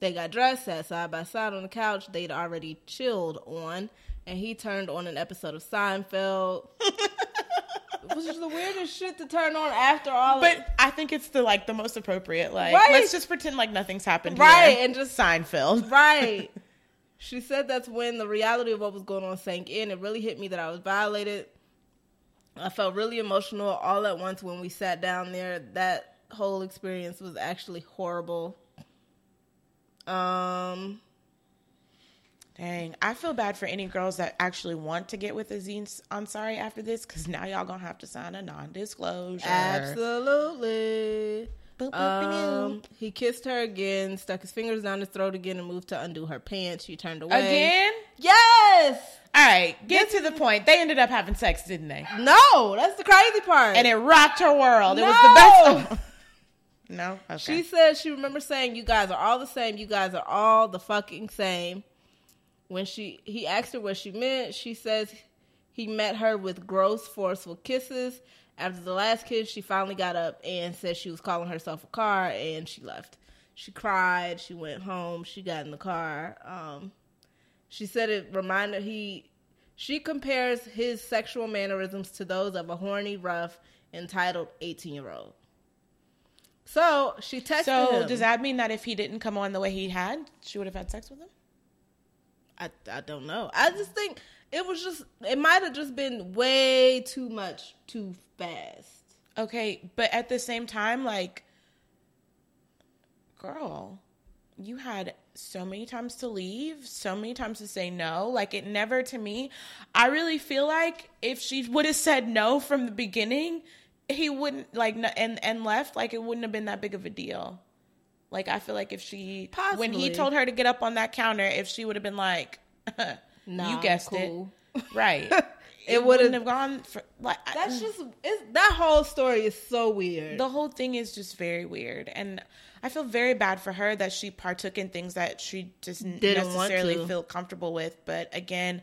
They got dressed, sat side by side on the couch they'd already chilled on, and he turned on an episode of Seinfeld, which is the weirdest shit to turn on after all. But I think it's the most appropriate. Let's just pretend like nothing's happened. Right, here. And just Seinfeld. Right. She said that's when the reality of what was going on sank in. It really hit me that I was violated. I felt really emotional all at once when we sat down there. That whole experience was actually horrible. Dang, I feel bad for any girls that actually want to get with Aziz Ansari after this, because now y'all gonna have to sign a non-disclosure. Absolutely. Boop, boop, he kissed her again, stuck his fingers down his throat again, and moved to undo her pants. She turned away. Again? Yes! All right, get to the point. They ended up having sex, didn't they? No, that's the crazy part. And it rocked her world. No. It was the best of... No? Okay. She said she remembers saying, "You guys are all the same. You guys are all the fucking same." When he asked her what she meant, she says he met her with gross, forceful kisses. After the last kiss, she finally got up and said she was calling herself a car, and she left. She cried. She went home. She got in the car. She said it reminded she compares his sexual mannerisms to those of a horny, rough, entitled 18-year-old. So she texted him. So does that mean that if he didn't come on the way he had, she would have had sex with him? I don't know. I just think it might have just been way too much too fast. Okay, but at the same time, girl, you had so many times to leave, so many times to say no. It never, to me, I really feel like if she would have said no from the beginning, he wouldn't, and left, it wouldn't have been that big of a deal. I feel like if she... Possibly. When he told her to get up on that counter, if she would have been like, nah, you guessed cool. It. Right. It wouldn't have gone... that whole story is so weird. The whole thing is just very weird. And I feel very bad for her that she partook in things that she just didn't necessarily feel comfortable with. But again,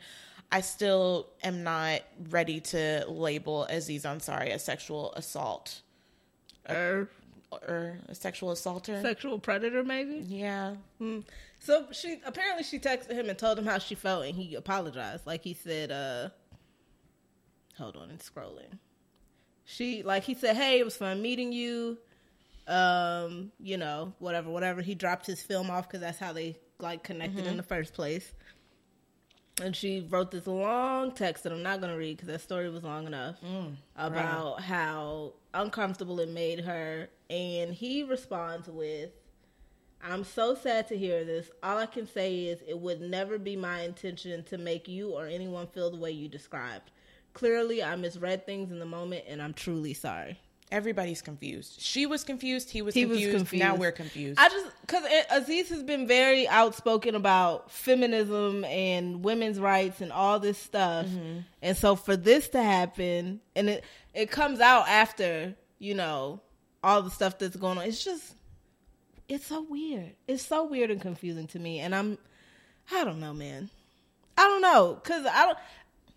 I still am not ready to label Aziz Ansari a sexual assault. Or a sexual assaulter, sexual predator, maybe. Yeah. So she texted him and told him how she felt, and he apologized. He said, "Hold on, it's scrolling." He said, "Hey, it was fun meeting you. Whatever." He dropped his film off because that's how they connected in the first place. And she wrote this long text that I'm not going to read because that story was long enough about how uncomfortable it made her. And he responds with, "I'm so sad to hear this. All I can say is it would never be my intention to make you or anyone feel the way you described. Clearly, I misread things in the moment, and I'm truly sorry." Everybody's confused. She was confused. He was confused. Now we're confused. Because Aziz has been very outspoken about feminism and women's rights and all this stuff. Mm-hmm. And so for this to happen, and it comes out after, all the stuff that's going on. It's just, it's so weird. It's so weird and confusing to me. And I don't know, man. I don't know. Because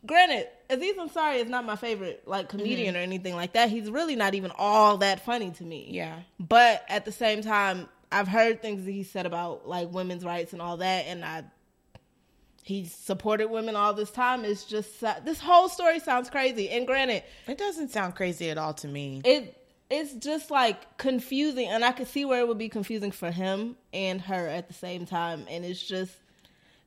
granted, Aziz Ansari is not my favorite comedian or anything like that. He's really not even all that funny to me. Yeah. But at the same time, I've heard things that he said about women's rights and all that, and he supported women all this time. It's just this whole story sounds crazy. And granted, it doesn't sound crazy at all to me. It's just confusing, and I could see where it would be confusing for him and her at the same time. And it's just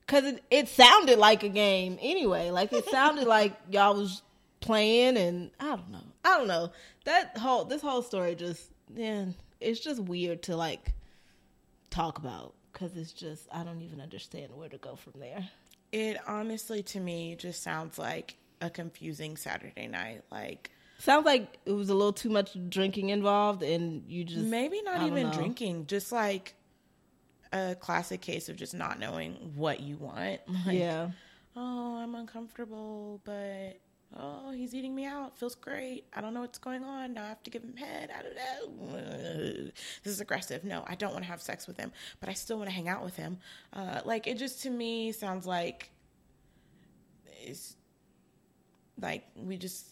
because it sounded like a game anyway. It sounded like y'all was playing, and I don't know. This whole story just, man, it's just weird to talk about because it's just, I don't even understand where to go from there. It honestly, to me, just sounds like a confusing Saturday night. Sounds like it was a little too much drinking involved, and you just maybe not even drinking, just a classic case of just not knowing what you want. Yeah. Oh, I'm uncomfortable, but oh, he's eating me out. Feels great. I don't know what's going on. Now I have to give him head. I don't know. This is aggressive. No, I don't want to have sex with him, but I still want to hang out with him. It just, to me, sounds like it's we just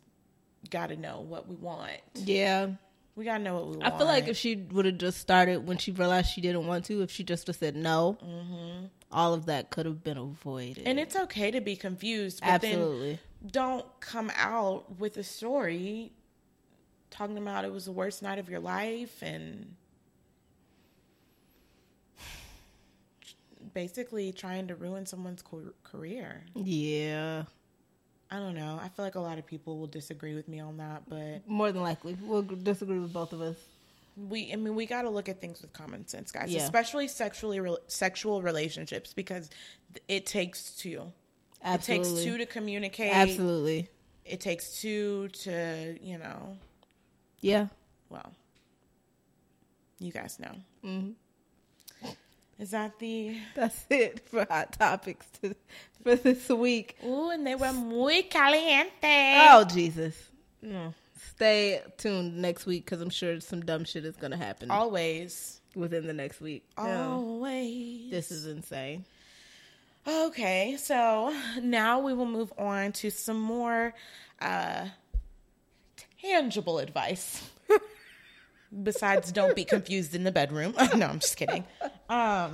got to know what we want. Yeah. We got to know what we want. I feel if she would have just started when she realized she didn't want to, if she just said no, all of that could have been avoided. And it's okay to be confused. But absolutely. Then don't come out with a story talking about it was the worst night of your life and basically trying to ruin someone's career. Yeah. I don't know. I feel like a lot of people will disagree with me on that, but more than likely we'll disagree with both of us. We got to look at things with common sense, guys, yeah. Especially sexual relationships, because it takes two. Absolutely. It takes two to communicate. Absolutely. It takes two to, you know. Yeah. Well, you guys know. Mm-hmm. Is that That's it for Hot Topics for this week. Ooh, and they were muy caliente. Oh, Jesus. No. Stay tuned next week because I'm sure some dumb shit is going to happen. Always. Within the next week. Always. Yeah. This is insane. Okay, so now we will move on to some more tangible advice. Besides, don't be confused in the bedroom. No, I'm just kidding. We're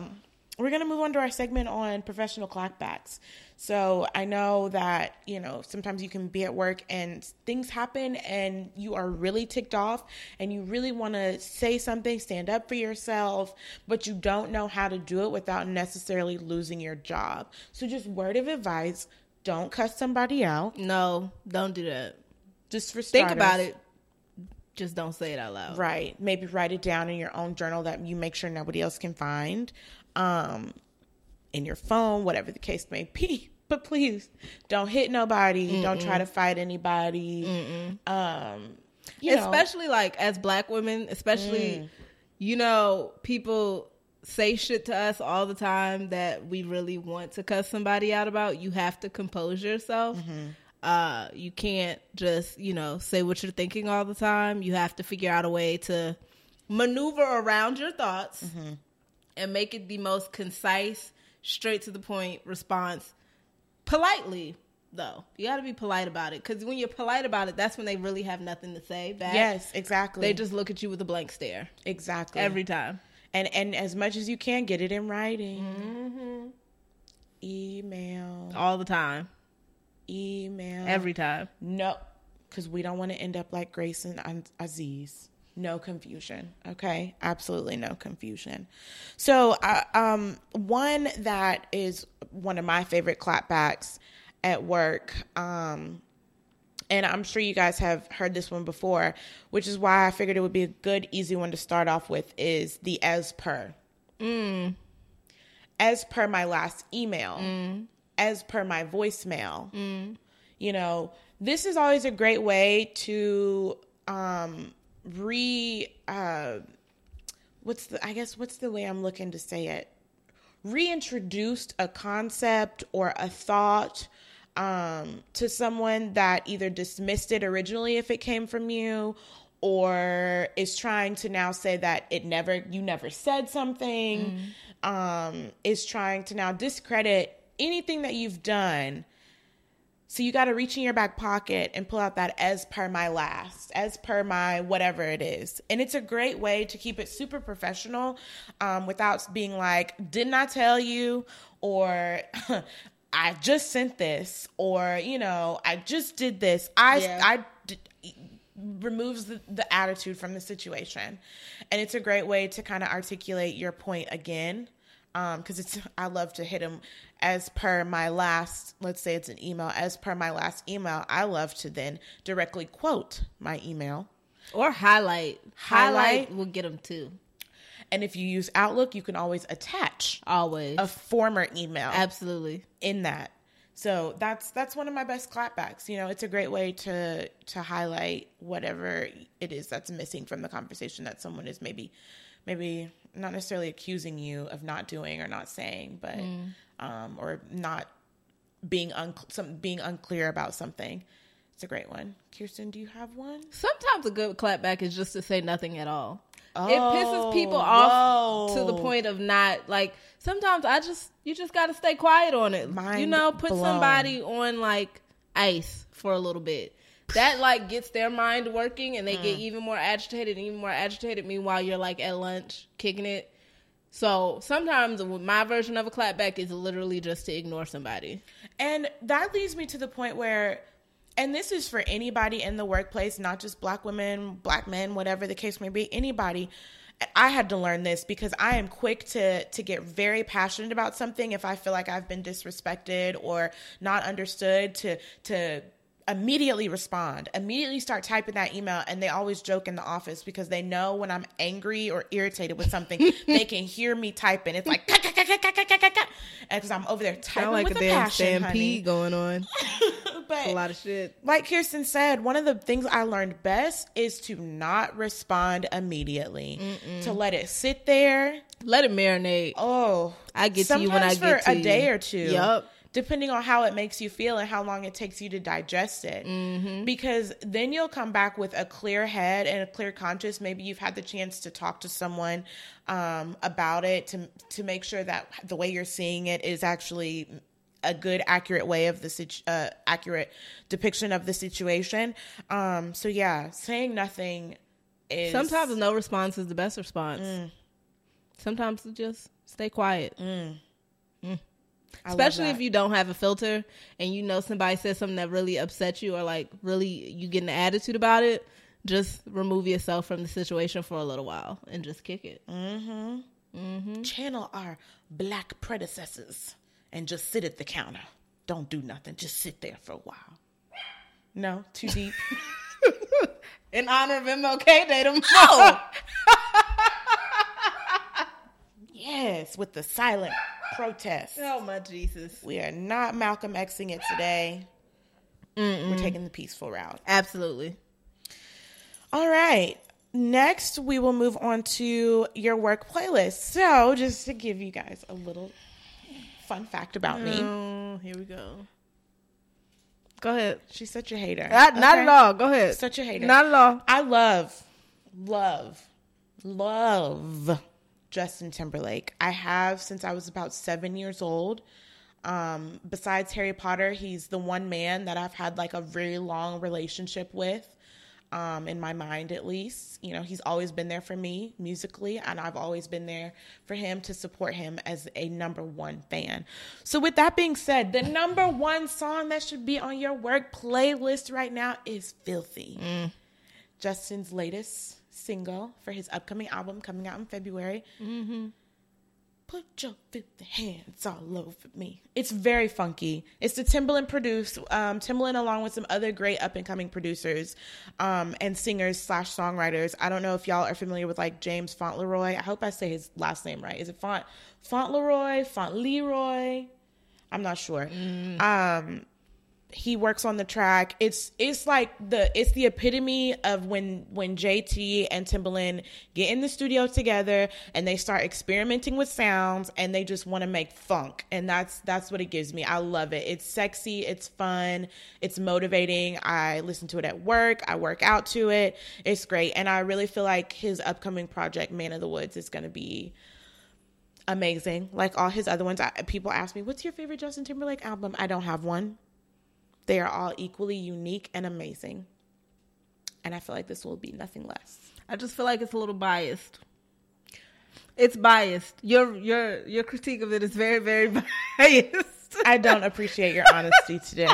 going to move on to our segment on professional clapbacks. So I know that, you know, sometimes you can be at work and things happen and you are really ticked off and you really want to say something, stand up for yourself, but you don't know how to do it without necessarily losing your job. So just word of advice, don't cuss somebody out. No, don't do that. Just for starters. Think about it. Just don't say it out loud. Right. Maybe write it down in your own journal that you make sure nobody else can find. In your phone, whatever the case may be. But please, don't hit nobody. Mm-mm. Don't try to fight anybody. Especially, like, as Black women, especially, you know, people say shit to us all the time that we really want to cuss somebody out about. You have to compose yourself. Mm-hmm. You can't just, you know, say what you're thinking all the time. You have to figure out a way to maneuver around your thoughts and make it the most concise, straight to the point response. Politely, though. You got to be polite about it. Because when you're polite about it, that's when they really have nothing to say back. Yes, exactly. They just look at you with a blank stare. Exactly. Every time. And as much as you can, get it in writing. Mm-hmm. Email. All the time. Email every time. No, because we don't want to end up like Grace and Aziz. No confusion. Okay, absolutely no confusion. So one that is one of my favorite clapbacks at work, and I'm sure you guys have heard this one before, which is why I figured it would be a good easy one to start off with, is the as per. As per my last email. As per my voicemail. You know, this is always a great way to what's the way I'm looking to say it? Reintroduced a concept or a thought to someone that either dismissed it originally if it came from you, or is trying to now say that you never said something, is trying to now discredit anything that you've done. So you got to reach in your back pocket and pull out that as per my last, as per my whatever it is. And it's a great way to keep it super professional without being like, didn't I tell you? Or I just sent this, or, you know, I just did this. Removes the attitude from the situation. And it's a great way to kind of articulate your point again. Because I love to hit them as per my last, let's say it's an email, as per my last email, I love to then directly quote my email. Or highlight. Highlight will get them too. And if you use Outlook, you can always attach a former email. Absolutely. In that. So that's one of my best clapbacks. You know, it's a great way to highlight whatever it is that's missing from the conversation that someone is maybe not necessarily accusing you of not doing or not saying, but, or not being, being unclear about something. It's a great one. Kirsten, do you have one? Sometimes a good clapback is just to say nothing at all. Oh, it pisses people off to the point of not, like, sometimes you just got to stay quiet on it. Mind you know, put blown. Somebody on like ice for a little bit. That, like, gets their mind working and they get even more agitated. Meanwhile, you're, like, at lunch, kicking it. So sometimes my version of a clapback is literally just to ignore somebody. And that leads me to the point where, and this is for anybody in the workplace, not just black women, black men, whatever the case may be, anybody. I had to learn this because I am quick to get very passionate about something if I feel like I've been disrespected or not understood, to immediately respond, immediately start typing that email. And they always joke in the office because they know when I'm angry or irritated with something, they can hear me typing. It's like, because I'm over there typing like with a passion, honey. Going on. But a lot of shit. Like Kirsten said, one of the things I learned best is to not respond immediately. To let it sit there. Let it marinate. Oh, I get to you when I get to you. Sometimes for a day or two. Yep. Depending on how it makes you feel and how long it takes you to digest it. Because then you'll come back with a clear head and a clear conscience. Maybe you've had the chance to talk to someone about it to make sure that the way you're seeing it is actually a good, accurate way of the accurate depiction of the situation. So yeah, saying nothing is... Sometimes no response is the best response. Sometimes just stay quiet. Especially if you don't have a filter and you know somebody says something that really upsets you or like really you get an attitude about it, just remove yourself from the situation for a little while and just kick it. Channel our black predecessors and just sit at the counter. Don't do nothing. Just sit there for a while. No, too deep. In honor of MLK Day tomorrow. Yes, with the silent protest. Oh my Jesus. We are not Malcolm Xing it today. We're taking the peaceful route. Absolutely. All right. Next, we will move on to your work playlist. So just to give you guys a little fun fact about me. Oh, here we go. Go ahead. She's such a hater. Not at all. Go ahead. Such a hater. Not at all. I love Justin Timberlake. I have since I was about 7 years old. Besides Harry Potter, he's the one man that I've had like a very long relationship with, in my mind at least. You know, he's always been there for me musically, and I've always been there for him to support him as a number one fan. So with that being said, the number one song that should be on your work playlist right now is Filthy. Justin's latest single for his upcoming album coming out in February. Put your filthy hands all over me. It's very funky. It's the Timbaland produced, Timbaland along with some other great up and coming producers and singers / songwriters. I don't know if y'all are familiar with like James Fauntleroy. I hope I say his last name right. Is it Fauntleroy? I'm not sure. He works on the track. It's like the epitome of when JT and Timbaland get in the studio together and they start experimenting with sounds and they just want to make funk. And that's what it gives me. I love it. It's sexy. It's fun. It's motivating. I listen to it at work. I work out to it. It's great. And I really feel like his upcoming project, Man of the Woods, is going to be amazing. Like all his other ones. People ask me, what's your favorite Justin Timberlake album? I don't have one. They are all equally unique and amazing. And I feel like this will be nothing less. I just feel like it's a little biased. It's biased. Your critique of it is very, very biased. I don't appreciate your honesty today.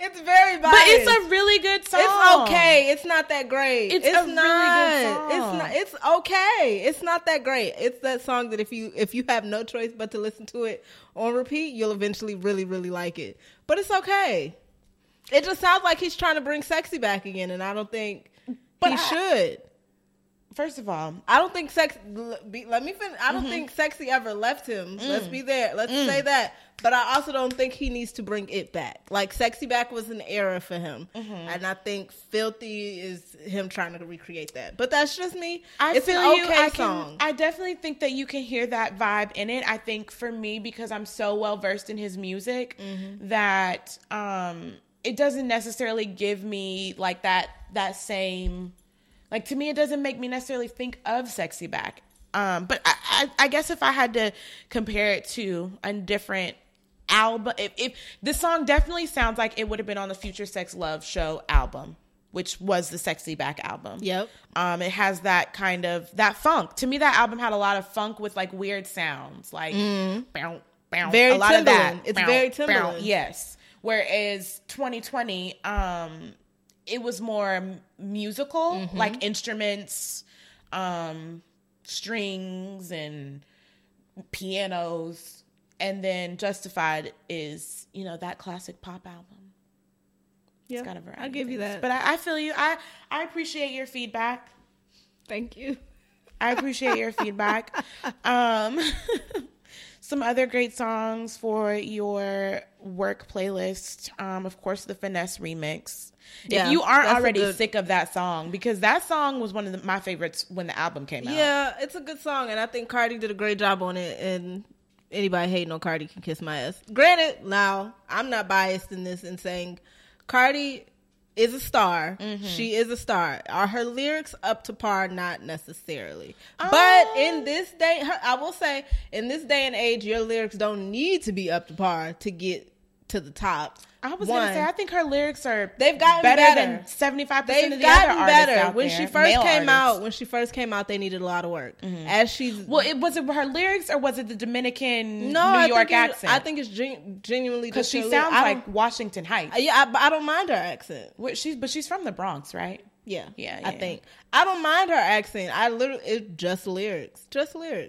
It's very biased. But it's a really good song. It's okay. It's not that great. It's a really good song. It's not. It's okay. It's not that great. It's that song that if you have no choice but to listen to it on repeat, you'll eventually really, really like it. But it's okay. It just sounds like he's trying to bring sexy back again, and I don't think he should. First of all, I don't think sex. Let me finish. I don't think sexy ever left him. Let's be there. Let's say that. But I also don't think he needs to bring it back. Like sexy back was an era for him, and I think Filthy is him trying to recreate that. But that's just me. I feel an okay you. I definitely think that you can hear that vibe in it. I think for me, because I'm so well versed in his music, that it doesn't necessarily give me like that same. Like, to me, it doesn't make me necessarily think of Sexy Back. But I guess if I had to compare it to a different album, if this song definitely sounds like it would have been on the Future Sex Love Show album. which was the Sexy Back album. Yep. It has that kind of, that funk. To me, that album had a lot of funk with like weird sounds, like bow, bow, very a lot Timbaland. Of that. It's bow, very Timbaland. Bow, yes. Whereas 2020, it was more musical, like instruments, strings and pianos. And then Justified is, you know, that classic pop album. Yeah, kind of I'll give you that. But I feel you. I appreciate your feedback. Thank you. I appreciate your feedback. Some other great songs for your work playlist. Of course, the Finesse remix. Yeah, if you aren't already sick of that song, because that song was one of my favorites when the album came out. Yeah, it's a good song. And I think Cardi did a great job on it. And anybody hating on Cardi can kiss my ass. Granted, now, I'm not biased in this and saying... Cardi is a star. Mm-hmm. She is a star. Are her lyrics up to par? Not necessarily. But in this day, I will say, in this day and age, your lyrics don't need to be up to par to get to the top. I was going to say, I think her lyrics are they've gotten better than 75% they've of the gotten other artists better. Out when there. She first Male came artists. Out, when she first came out, they needed a lot of work. Mm-hmm. As she well, it was it her lyrics or was it the Dominican New York accent? I think it's genuinely because she sounds like Washington Heights. Yeah, I don't mind her accent. Well, she's from the Bronx, right? Yeah. I think I don't mind her accent. It's just lyrics,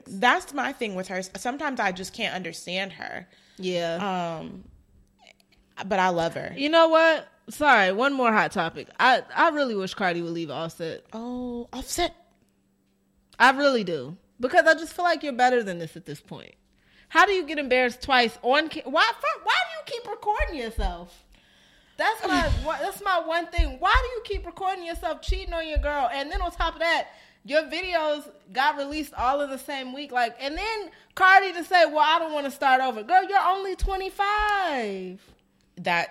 That's my thing with her. Sometimes I just can't understand her. Yeah. But I love her. You know what? Sorry, one more hot topic. I really wish Cardi would leave Offset. Oh, Offset. I really do. Because I just feel like you're better than this at this point. How do you get embarrassed twice on camera? Why do you keep recording yourself? That's my one thing. Why do you keep recording yourself cheating on your girl? And then on top of that, your videos got released all in the same week. Like, and then Cardi to say, well, I don't want to start over. Girl, you're only 25. That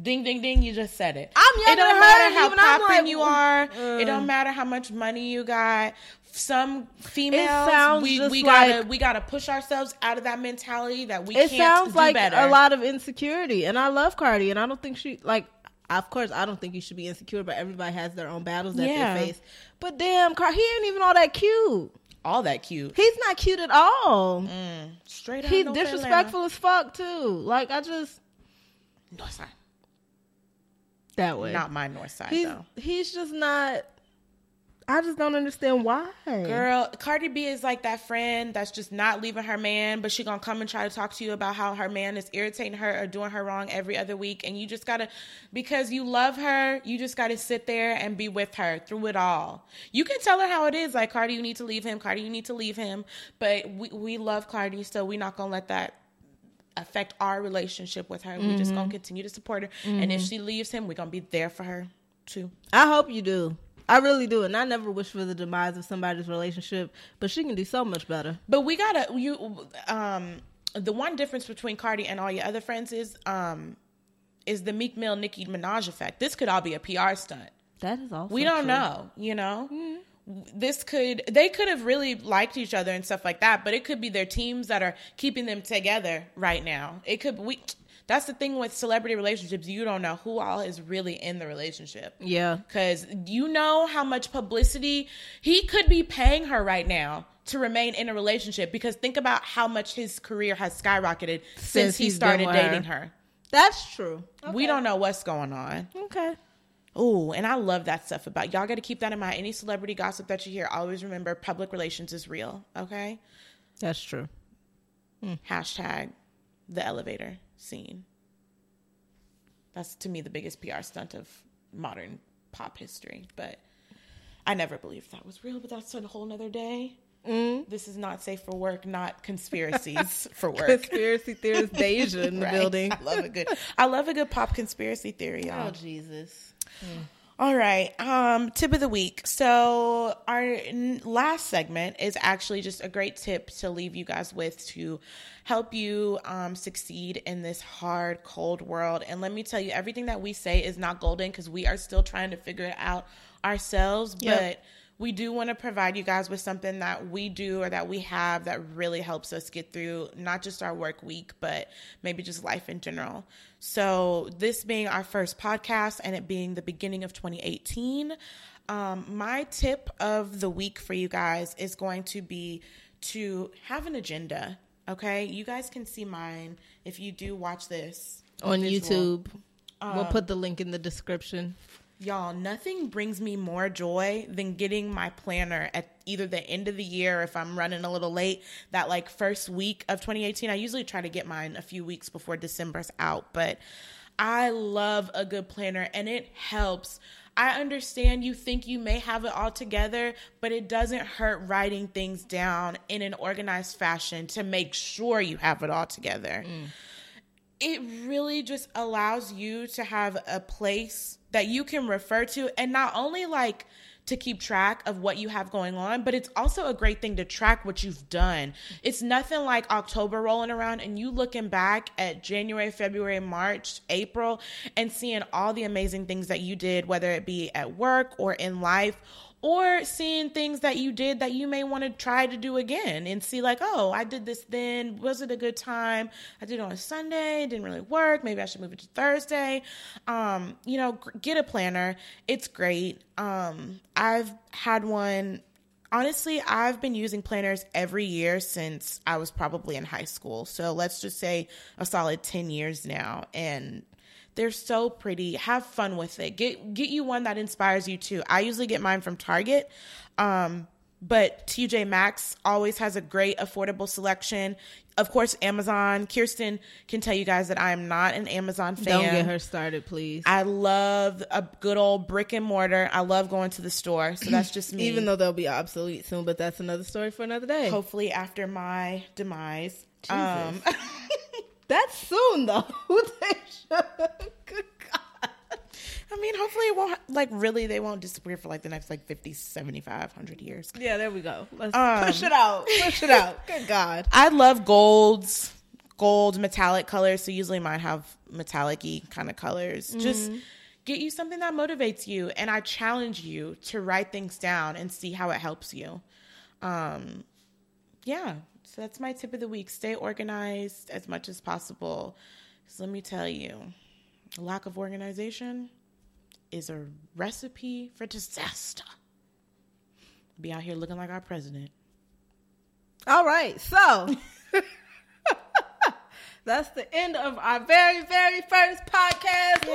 ding ding ding, you just said it. I'm younger. It don't matter how poppin' you are. It don't matter how much money you got. Some females, we gotta push ourselves out of that mentality that we can't do better. It sounds like a lot of insecurity. And I love Cardi, and I don't think she like. Of course, I don't think you should be insecure, but everybody has their own battles that they face. But damn, Cardi, he ain't even all that cute. He's not cute at all. Straight up, he's disrespectful as fuck too. Like I just. Northside. That way. Not my Northside, though. He's just not... I just don't understand why. Girl, Cardi B is like that friend that's just not leaving her man, but she gonna come and try to talk to you about how her man is irritating her or doing her wrong every other week. And you just gotta... Because you love her, you just gotta sit there and be with her through it all. You can tell her how it is. Like, Cardi, you need to leave him. Cardi, you need to leave him. But we love Cardi, so we're not gonna let that... affect our relationship with her. We're just gonna continue to support her, and if she leaves him, we're gonna be there for her too. I hope you do. I really do, and I never wish for the demise of somebody's relationship, but she can do so much better. But we gotta the one difference between Cardi and all your other friends is the Meek Mill Nicki Minaj effect. This could all be a PR stunt. That is also we don't true. Know, you know. They could have really liked each other and stuff like that, but it could be their teams that are keeping them together right now. That's the thing with celebrity relationships. You don't know who all is really in the relationship. Yeah. Cause you know how much publicity he could be paying her right now to remain in a relationship, because think about how much his career has skyrocketed since he started dating her. That's true. Okay. We don't know what's going on. Okay. Oh, and I love that stuff about y'all. Got to keep that in mind. Any celebrity gossip that you hear, always remember public relations is real. Okay, that's true. Hashtag the elevator scene. That's to me the biggest PR stunt of modern pop history. But I never believed that was real. But that's a whole nother day. This is not safe for work, not conspiracies for work. Conspiracy theorist Deja in the building. I love a good pop conspiracy theory, y'all. Oh, Jesus. All right. Tip of the week. So our last segment is actually just a great tip to leave you guys with to help you succeed in this hard, cold world. And let me tell you, everything that we say is not golden because we are still trying to figure it out ourselves. But we do want to provide you guys with something that we do or that we have that really helps us get through not just our work week, but maybe just life in general. So this being our first podcast and it being the beginning of 2018, my tip of the week for you guys is going to be to have an agenda. Okay, you guys can see mine if you do watch this on YouTube. We'll put the link in the description. Y'all, nothing brings me more joy than getting my planner at either the end of the year, or if I'm running a little late, that like first week of 2018. I usually try to get mine a few weeks before December's out, but I love a good planner and it helps. I understand you think you may have it all together, but it doesn't hurt writing things down in an organized fashion to make sure you have it all together. Mm. It really just allows you to have a place that you can refer to, and not only like to keep track of what you have going on, but it's also a great thing to track what you've done. It's nothing like October rolling around and you looking back at January, February, March, April, and seeing all the amazing things that you did, whether it be at work or in life, or seeing things that you did that you may want to try to do again and see like, oh, I did this then. Was it a good time? I did it on a Sunday. It didn't really work. Maybe I should move it to Thursday. You know, get a planner. It's great. I've had one. Honestly, I've been using planners every year since I was probably in high school. So let's just say a solid 10 years now. And they're so pretty. Have fun with it. Get you one that inspires you too. I usually get mine from Target, but TJ Maxx always has a great affordable selection. Of course, Amazon. Kirsten can tell you guys that I am not an Amazon fan. Don't get her started, please. I love a good old brick and mortar. I love going to the store. So that's just me. Even though they'll be obsolete soon, but that's another story for another day. Hopefully after my demise. Jesus. That's soon, though. Good God. I mean, hopefully it won't, like, really, they won't disappear for, like, the next, like, 50, 75, 100 years. Yeah, there we go. Let's push it out. Push it out. Good God. I love gold, metallic colors. So usually mine have metallic-y kind of colors. Mm-hmm. Just get you something that motivates you. And I challenge you to write things down and see how it helps you. Yeah. So that's my tip of the week. Stay organized as much as possible. Because let me tell you, lack of organization is a recipe for disaster. Be out here looking like our president. All right. So that's the end of our very, very first podcast.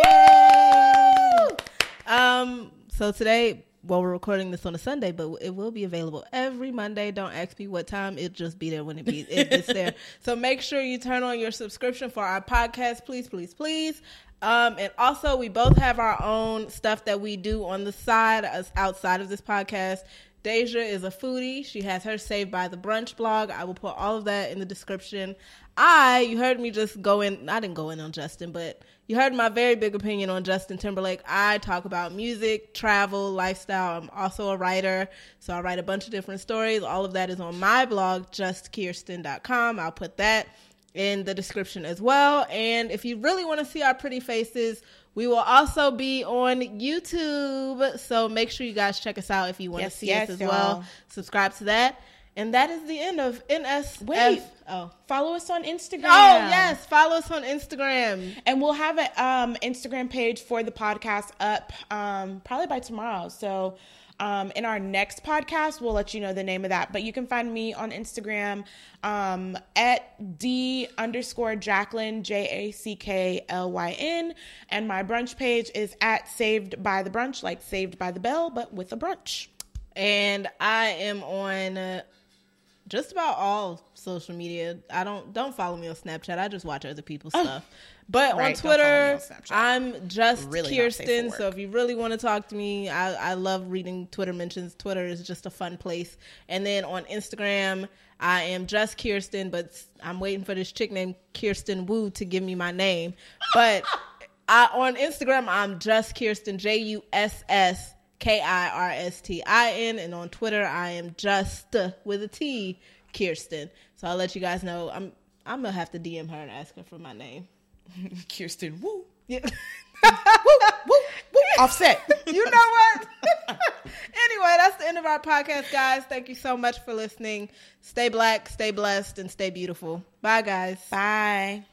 Woo! So today... Well, we're recording this on a Sunday, but it will be available every Monday. Don't ask me what time. It'll just be there when it's there. So make sure you turn on your subscription for our podcast. Please, please, please. And also, we both have our own stuff that we do on the side outside of this podcast. Deja is a foodie. She has her Saved by the Brunch blog. I will put all of that in the description. You heard me just go in. I didn't go in on Justin, but you heard my very big opinion on Justin Timberlake. I talk about music, travel, lifestyle. I'm also a writer, so I write a bunch of different stories. All of that is on my blog, justkirsten.com. I'll put that in the description as well. And if you really want to see our pretty faces, we will also be on YouTube. So make sure you guys check us out if you want to see us as y'all. Well. Subscribe to that. And that is the end of NSF. Wait. Oh, follow us on Instagram. Oh, yes. Follow us on Instagram. And we'll have an Instagram page for the podcast up probably by tomorrow. So in our next podcast, we'll let you know the name of that. But you can find me on Instagram at D_Jacklyn, JACKLYN. And my brunch page is at Saved by the Brunch, like Saved by the Bell, but with a brunch. And I am on just about all social media. I don't follow me on Snapchat. I just watch other people's stuff. But right, on Twitter, I'm just really Kirsten. So if you really want to talk to me, I love reading Twitter mentions. Twitter is just a fun place. And then on Instagram, I am just Kirsten, but I'm waiting for this chick named Kirsten Wu to give me my name. But on Instagram, I'm just Kirsten, JUSSKIRSTIN, and on Twitter I am just with a T, Kirsten. So I'll let you guys know. I'm gonna have to DM her and ask her for my name. Kirsten Woo. Yeah. Woo, woo, woo. Offset. You know what? Anyway, that's the end of our our podcast, guys. Thank you so much for listening. Stay black, stay blessed, and stay beautiful. Bye, guys. Bye.